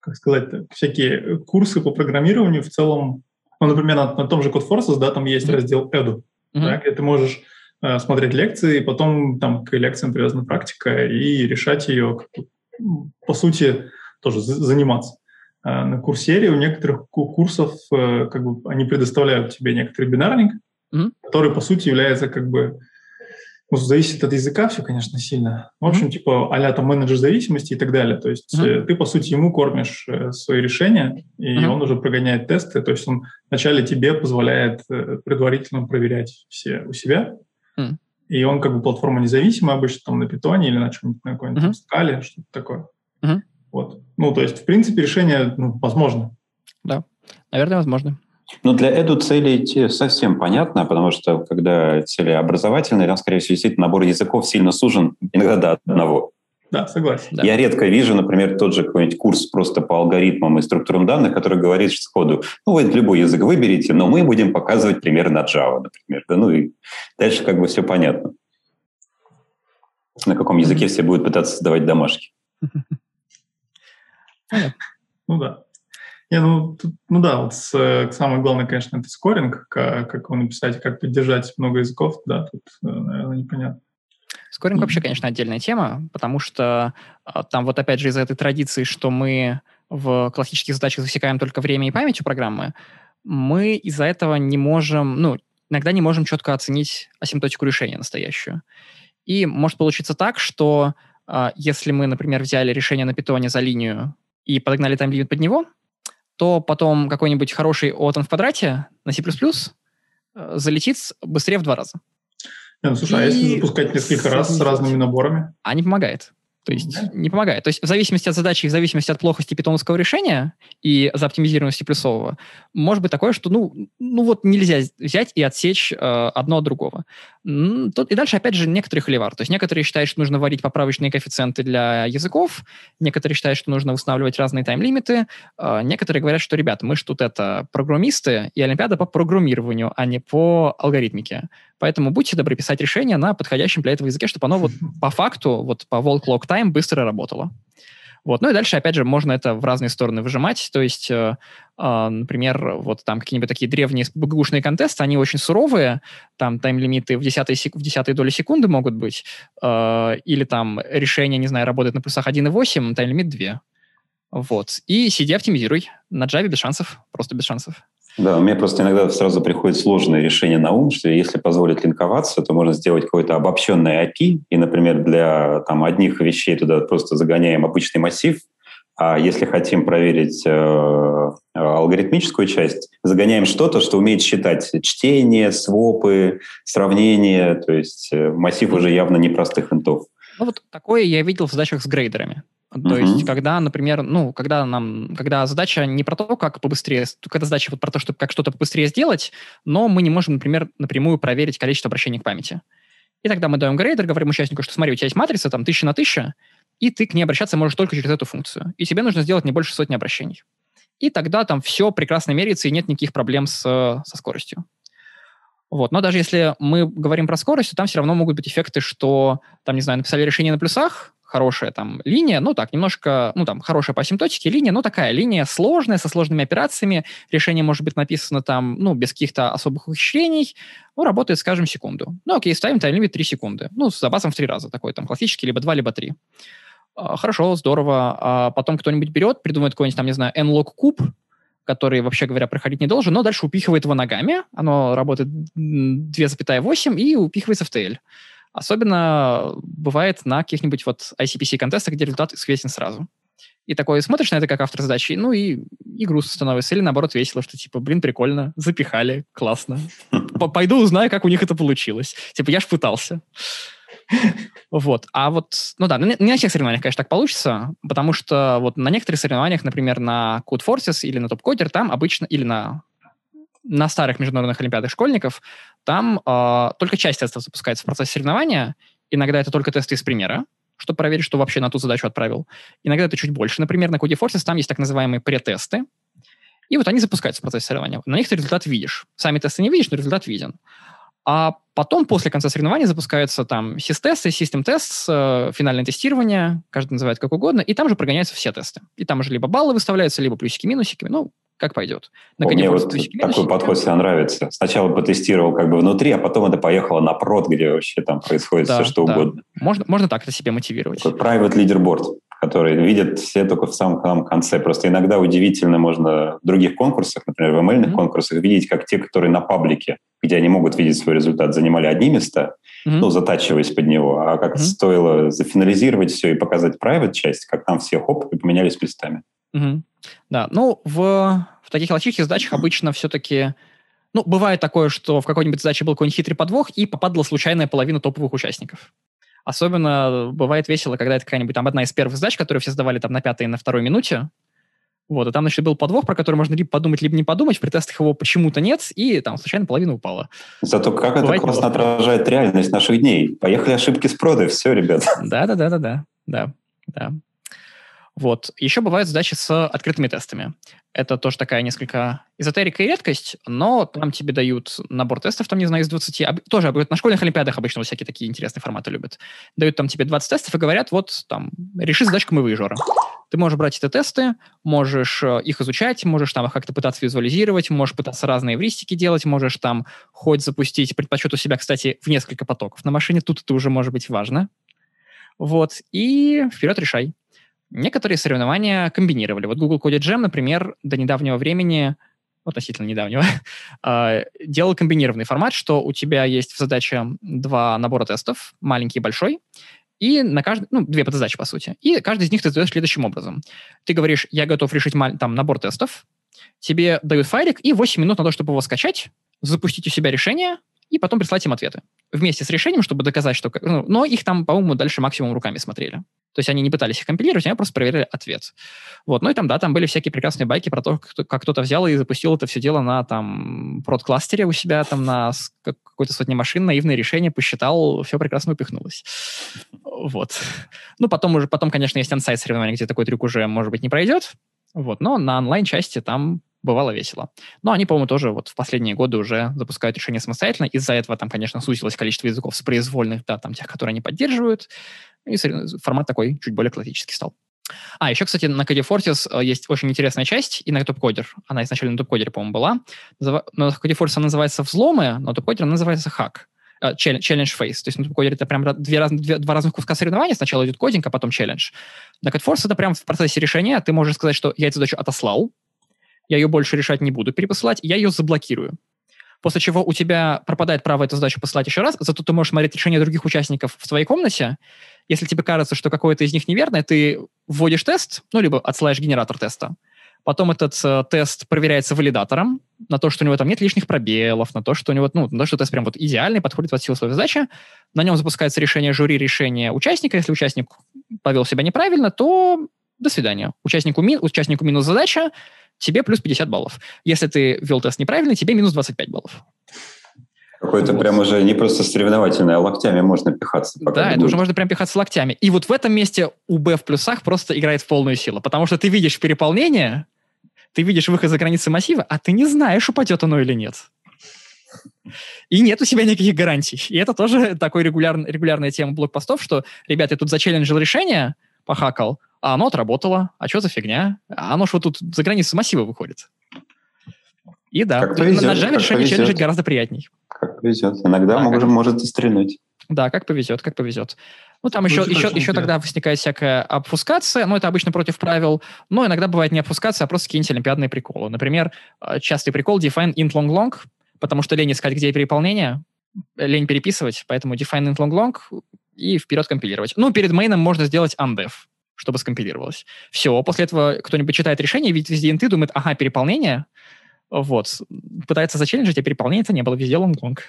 как сказать, всякие курсы по программированию в целом, ну, например, на, на том же CodeForces, да, там есть mm-hmm. раздел Edu, mm-hmm. да, где ты можешь э, смотреть лекции, и потом там к лекциям привязана практика, и решать ее, как, по сути, тоже заниматься. Э, на Курсере у некоторых курсов, э, как бы, они предоставляют тебе некоторый бинарник, Mm-hmm. который, по сути, является как бы... Ну, зависит от языка все, конечно, сильно. В общем, mm-hmm. типа а-ля там менеджер зависимости и так далее. То есть mm-hmm. ты, по сути, ему кормишь э, свои решения, и mm-hmm. он уже прогоняет тесты. То есть он вначале тебе позволяет э, предварительно проверять все у себя. Mm-hmm. И он как бы платформа независимая, обычно там на питоне или на чем-нибудь, на какой-нибудь mm-hmm. скале, что-то такое. Mm-hmm. Вот. Ну, то есть, в принципе, решение ну, возможно. Да, наверное, возможно. Ну, для Эду цели совсем понятно, потому что, когда цели образовательные, там, скорее всего, действительно набор языков сильно сужен иногда до одного. Да, согласен. Да. Я редко вижу, например, тот же какой-нибудь курс просто по алгоритмам и структурам данных, который говорит сходу, ну, вы любой язык выберите, но мы будем показывать пример на Java, например. Да, ну, и дальше как бы все понятно. На каком языке все будут пытаться создавать домашки. Ну, да. Не, ну, тут, ну да, вот с, самое главное, конечно, это скоринг, как, как его написать, как поддержать много языков, да, тут, наверное, непонятно. Скоринг вообще, конечно, отдельная тема, потому что там вот опять же из-за этой традиции, что мы в классических задачах засекаем только время и память у программы, мы из-за этого не можем, ну, иногда не можем четко оценить асимптотику решения настоящую. И может получиться так, что если мы, например, взяли решение на питоне за линию и подогнали таймлимит под него, то потом какой-нибудь хороший оотон в квадрате на C++ залетит быстрее в два раза. Ну, слушай, и... а если запускать несколько раз с разными наборами? А не помогает. То есть да. не помогает. То есть в зависимости от задачи и в зависимости от плохости питоновского решения и заоптимизированности плюсового, может быть такое, что ну, ну вот нельзя взять и отсечь э, одно от другого. И дальше, опять же, некоторый холивар. То есть некоторые считают, что нужно варить поправочные коэффициенты для языков, некоторые считают, что нужно устанавливать разные тайм-лимиты, э, некоторые говорят, что, ребят, мы же тут это программисты, и Олимпиада по программированию, а не по алгоритмике. Поэтому будьте добры писать решение на подходящем для этого языке, чтобы оно вот по факту, вот по wall clock time быстро работало. Вот. Ну и дальше, опять же, можно это в разные стороны выжимать. То есть, э, э, например, вот там какие-нибудь такие древние СПбГУшные контесты, они очень суровые, там тайм-лимиты в десятые, сек- в десятые доли секунды могут быть, э, или там решение, не знаю, работает на плюсах один и восемь, тайм-лимит два. Вот. И сиди, оптимизируй. На Java без шансов, просто без шансов. Да, у меня просто иногда сразу приходит сложное решение на ум, что если позволит линковаться, то можно сделать какое-то обобщенное эй пи ай, и, например, для там, одних вещей туда просто загоняем обычный массив, а если хотим проверить э, алгоритмическую часть, загоняем что-то, что умеет считать чтение, свопы, сравнение, то есть э, массив уже явно не простых интов. Ну вот такое я видел в задачах с грейдерами. То uh-huh. есть, когда, например, ну, когда нам, когда задача не про то, как побыстрее, когда задача вот про то, чтобы как что-то побыстрее сделать, но мы не можем, например, напрямую проверить количество обращений к памяти. И тогда мы даем грейдер, говорим участнику, что смотри, у тебя есть матрица, там, тысяча на тысяча, и ты к ней обращаться можешь только через эту функцию. И тебе нужно сделать не больше сотни обращений. И тогда там все прекрасно меряется, и нет никаких проблем с, со скоростью. Вот. Но даже если мы говорим про скорость, то там все равно могут быть эффекты, что, там, не знаю, написали решение на плюсах, хорошая там линия, ну так, немножко, ну там, хорошая по асимптотике линия, но такая линия сложная, со сложными операциями, решение может быть написано там, ну, без каких-то особых ухищрений, ну, работает, скажем, секунду. Ну, окей, ставим тайм-лимит три секунды, ну, с запасом в три раза, такой там классический, либо два, либо три. А, хорошо, здорово. А потом кто-нибудь берет, придумает какой-нибудь, там, не знаю, n-log-куб, который, вообще говоря, проходить не должен, но дальше упихивает его ногами, оно работает два целых восемь десятых и упихивается в ти эл. Особенно бывает на каких-нибудь вот ай си пи си-контестах, где результат известен сразу. И такой смотришь на это как автор задачи, ну и, и грустно становится. Или наоборот весело, что типа, блин, прикольно, запихали, классно. Пойду узнаю, как у них это получилось. Типа, я ж пытался. Вот, а вот, ну да, не на всех соревнованиях, конечно, так получится, потому что вот на некоторых соревнованиях, например, на CodeForces или на TopCoder, там обычно, или на, на старых международных олимпиадах школьников, там э, только часть тестов запускается в процессе соревнования, иногда это только тесты из примера, чтобы проверить, что вообще на ту задачу отправил, иногда это чуть больше, например, на CodeForces там есть так называемые претесты, и вот они запускаются в процессе соревнования, на них ты результат видишь, сами тесты не видишь, но результат виден. А потом, после конца соревнований, запускаются там сис-тесты, систем-тест, э, финальное тестирование, каждый называет как угодно, и там же прогоняются все тесты. И там же либо баллы выставляются, либо плюсики-минусики, ну, как пойдет. На Мне вот плюсики, такой подход всегда нравится. Сначала потестировал как бы внутри, а потом это поехало на прод, где вообще там происходит да, все, что да. угодно. Можно, можно так это себе мотивировать. Такой private leaderboard, который видят все только в самом конце. Просто иногда удивительно можно в других конкурсах, например, в эм эль-ных mm-hmm. конкурсах, видеть, как те, которые на паблике, где они могут видеть свой результат, занимали одни места, mm-hmm. ну, затачиваясь под него, а как mm-hmm. стоило зафинализировать все и показать private-часть, как там все, хоп, и поменялись местами. Mm-hmm. Да, ну, в, в таких лочихих задачах обычно все-таки... Ну, бывает такое, что в какой-нибудь задаче был какой-нибудь хитрый подвох, и попадала случайная половина топовых участников. Особенно бывает весело, когда это какая-нибудь там одна из первых задач, которую все сдавали там на пятой и на второй минуте. Вот, и там, значит, был подвох, про который можно либо подумать, либо не подумать. В претестах его почему-то нет, и там случайно половина упала. Зато как бывает это классно было. Отражает реальность наших дней. Поехали ошибки с продой, все, ребята. Да-да-да-да-да. Да. Вот. Еще бывают задачи с открытыми тестами. Это тоже такая несколько эзотерика и редкость, но там тебе дают набор тестов, там, не знаю, из двадцати. Об... Тоже на школьных олимпиадах обычно всякие такие интересные форматы любят. Дают там тебе двадцать тестов и говорят, вот, там, реши задачку «Мы и Жора». Ты можешь брать эти тесты, можешь их изучать, можешь там их как-то пытаться визуализировать, можешь пытаться разные эвристики делать, можешь там хоть запустить, предпочет у себя, кстати, в несколько потоков на машине, тут это уже может быть важно. Вот, и вперед решай. Некоторые соревнования комбинировали. Вот Google Code Jam, например, до недавнего времени, относительно недавнего, делал комбинированный формат, что у тебя есть в задаче два набора тестов, маленький и большой, и на каждый, ну, две подзадачи, по сути. И каждый из них ты задаешь следующим образом. Ты говоришь, я готов решить там набор тестов, тебе дают файлик и восемь минут на то, чтобы его скачать, запустить у себя решение и потом прислать им ответы. Вместе с решением, чтобы доказать, что... Ну, но их там, по-моему, дальше максимум руками смотрели. То есть они не пытались их компилировать, они просто проверяли ответ. Вот. Ну и там, да, там были всякие прекрасные байки про то, как кто-то взял и запустил это все дело на там прод-кластере у себя, там на какой-то сотне машин, наивное решение, посчитал, все прекрасно упихнулось. Вот. Ну, потом уже, потом, конечно, есть онсайт соревнования, где такой трюк уже, может быть, не пройдет. Вот. Но на онлайн-части там бывало весело. Но они, по-моему, тоже вот в последние годы уже запускают решения самостоятельно. Из-за этого там, конечно, сузилось количество языков с произвольных, да, там тех, которые они поддерживают. И формат такой чуть более классический стал. А, еще, кстати, на CodeForces есть очень интересная часть, и на TopCoder. Она изначально на TopCoder, по-моему, была. На CodeForces она называется «Взломы», на TopCoder она называется «Хак». Challenge phase. То есть на TopCoder это прям две раз, две, два разных куска соревнования. Сначала идет кодинг, а потом челлендж. На CodeForces это прям в процессе решения. Ты можешь сказать, что я эту задачу отослал, я ее больше решать не буду, перепосылать, я ее заблокирую. После чего у тебя пропадает право эту задачу посылать еще раз, зато ты можешь смотреть решения других участников в своей комнате. Если тебе кажется, что какое-то из них неверное, ты вводишь тест, ну, либо отсылаешь генератор теста. Потом этот э, тест проверяется валидатором на то, что у него там нет лишних пробелов, на то, что у него, ну, на то, что тест прям вот идеальный, подходит под силу своей задачи. На нем запускается решение жюри, решение участника. Если участник повел себя неправильно, то до свидания. Участнику, ми, участнику минус задача, тебе плюс пятьдесят баллов. Если ты ввел тест неправильно, тебе минус двадцать пять баллов. Какой-то вот. Прям уже не просто соревновательный, а локтями можно пихаться. Да, это будет. Уже можно прям пихаться локтями. И вот в этом месте УБ в плюсах просто играет в полную силу, потому что ты видишь переполнение, ты видишь выход за границы массива, а ты не знаешь, упадет оно или нет. И нет у себя никаких гарантий. И это тоже такой регуляр, регулярная тема блокпостов, что, ребята, я тут зачелленджил решение, похакал, а оно отработало, а что за фигня? А оно ж вот тут за границы массива выходит. И да, как повезет, на Java решение челленджить гораздо приятней. Как повезет. Иногда да, как... может и стрельнуть. Да, как повезет, как повезет. Ну, там еще, еще, еще тогда возникает всякая обфускация, но это обычно против правил, но иногда бывает не обфускация, а просто какие-нибудь олимпиадные приколы. Например, частый прикол define int long long, потому что лень искать, где переполнение, лень переписывать, поэтому define int long long и вперед компилировать. Ну, перед мейном можно сделать undef, чтобы скомпилировалось. Все, после этого кто-нибудь читает решение, видит везде инты, думает, ага, переполнение, вот, пытается зачелленджить, а переполнения-то не было, везде лонг-лонг.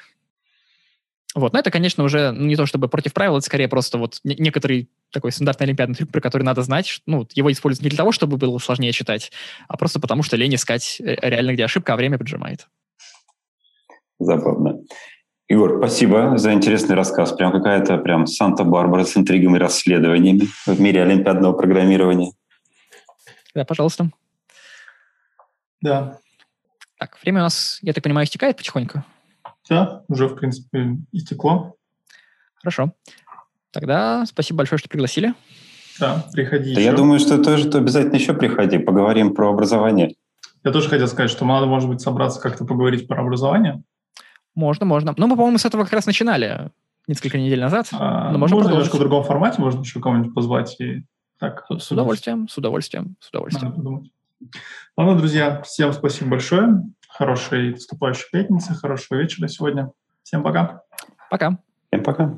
Вот, но это, конечно, уже не то чтобы против правил, это скорее просто вот некоторый такой стандартный олимпиадный трюк, про который надо знать, ну, его используют не для того, чтобы было сложнее читать, а просто потому, что лень искать реально, где ошибка, а время поджимает. Забавно. Егор, спасибо за интересный рассказ. Прям какая-то прям Санта-Барбара с интригами и расследованиями в мире олимпиадного программирования. Да, пожалуйста. Да. Так, время у нас, я так понимаю, истекает потихоньку? Да, уже, в принципе, истекло. Хорошо. Тогда спасибо большое, что пригласили. Да, приходи да еще. Я думаю, что тоже то обязательно еще приходи, поговорим про образование. Я тоже хотел сказать, что надо, может быть, собраться как-то поговорить про образование. Можно, можно. Ну, мы, по-моему, с этого как раз начинали несколько недель назад. А, но можно немножко в другом формате, можно еще кого-нибудь позвать и так. С, с удовольствием, с удовольствием, с удовольствием. Надо подумать. Ладно, друзья, всем спасибо большое. Хорошей наступающей пятницы, хорошего вечера сегодня. Всем пока. Пока. Всем пока.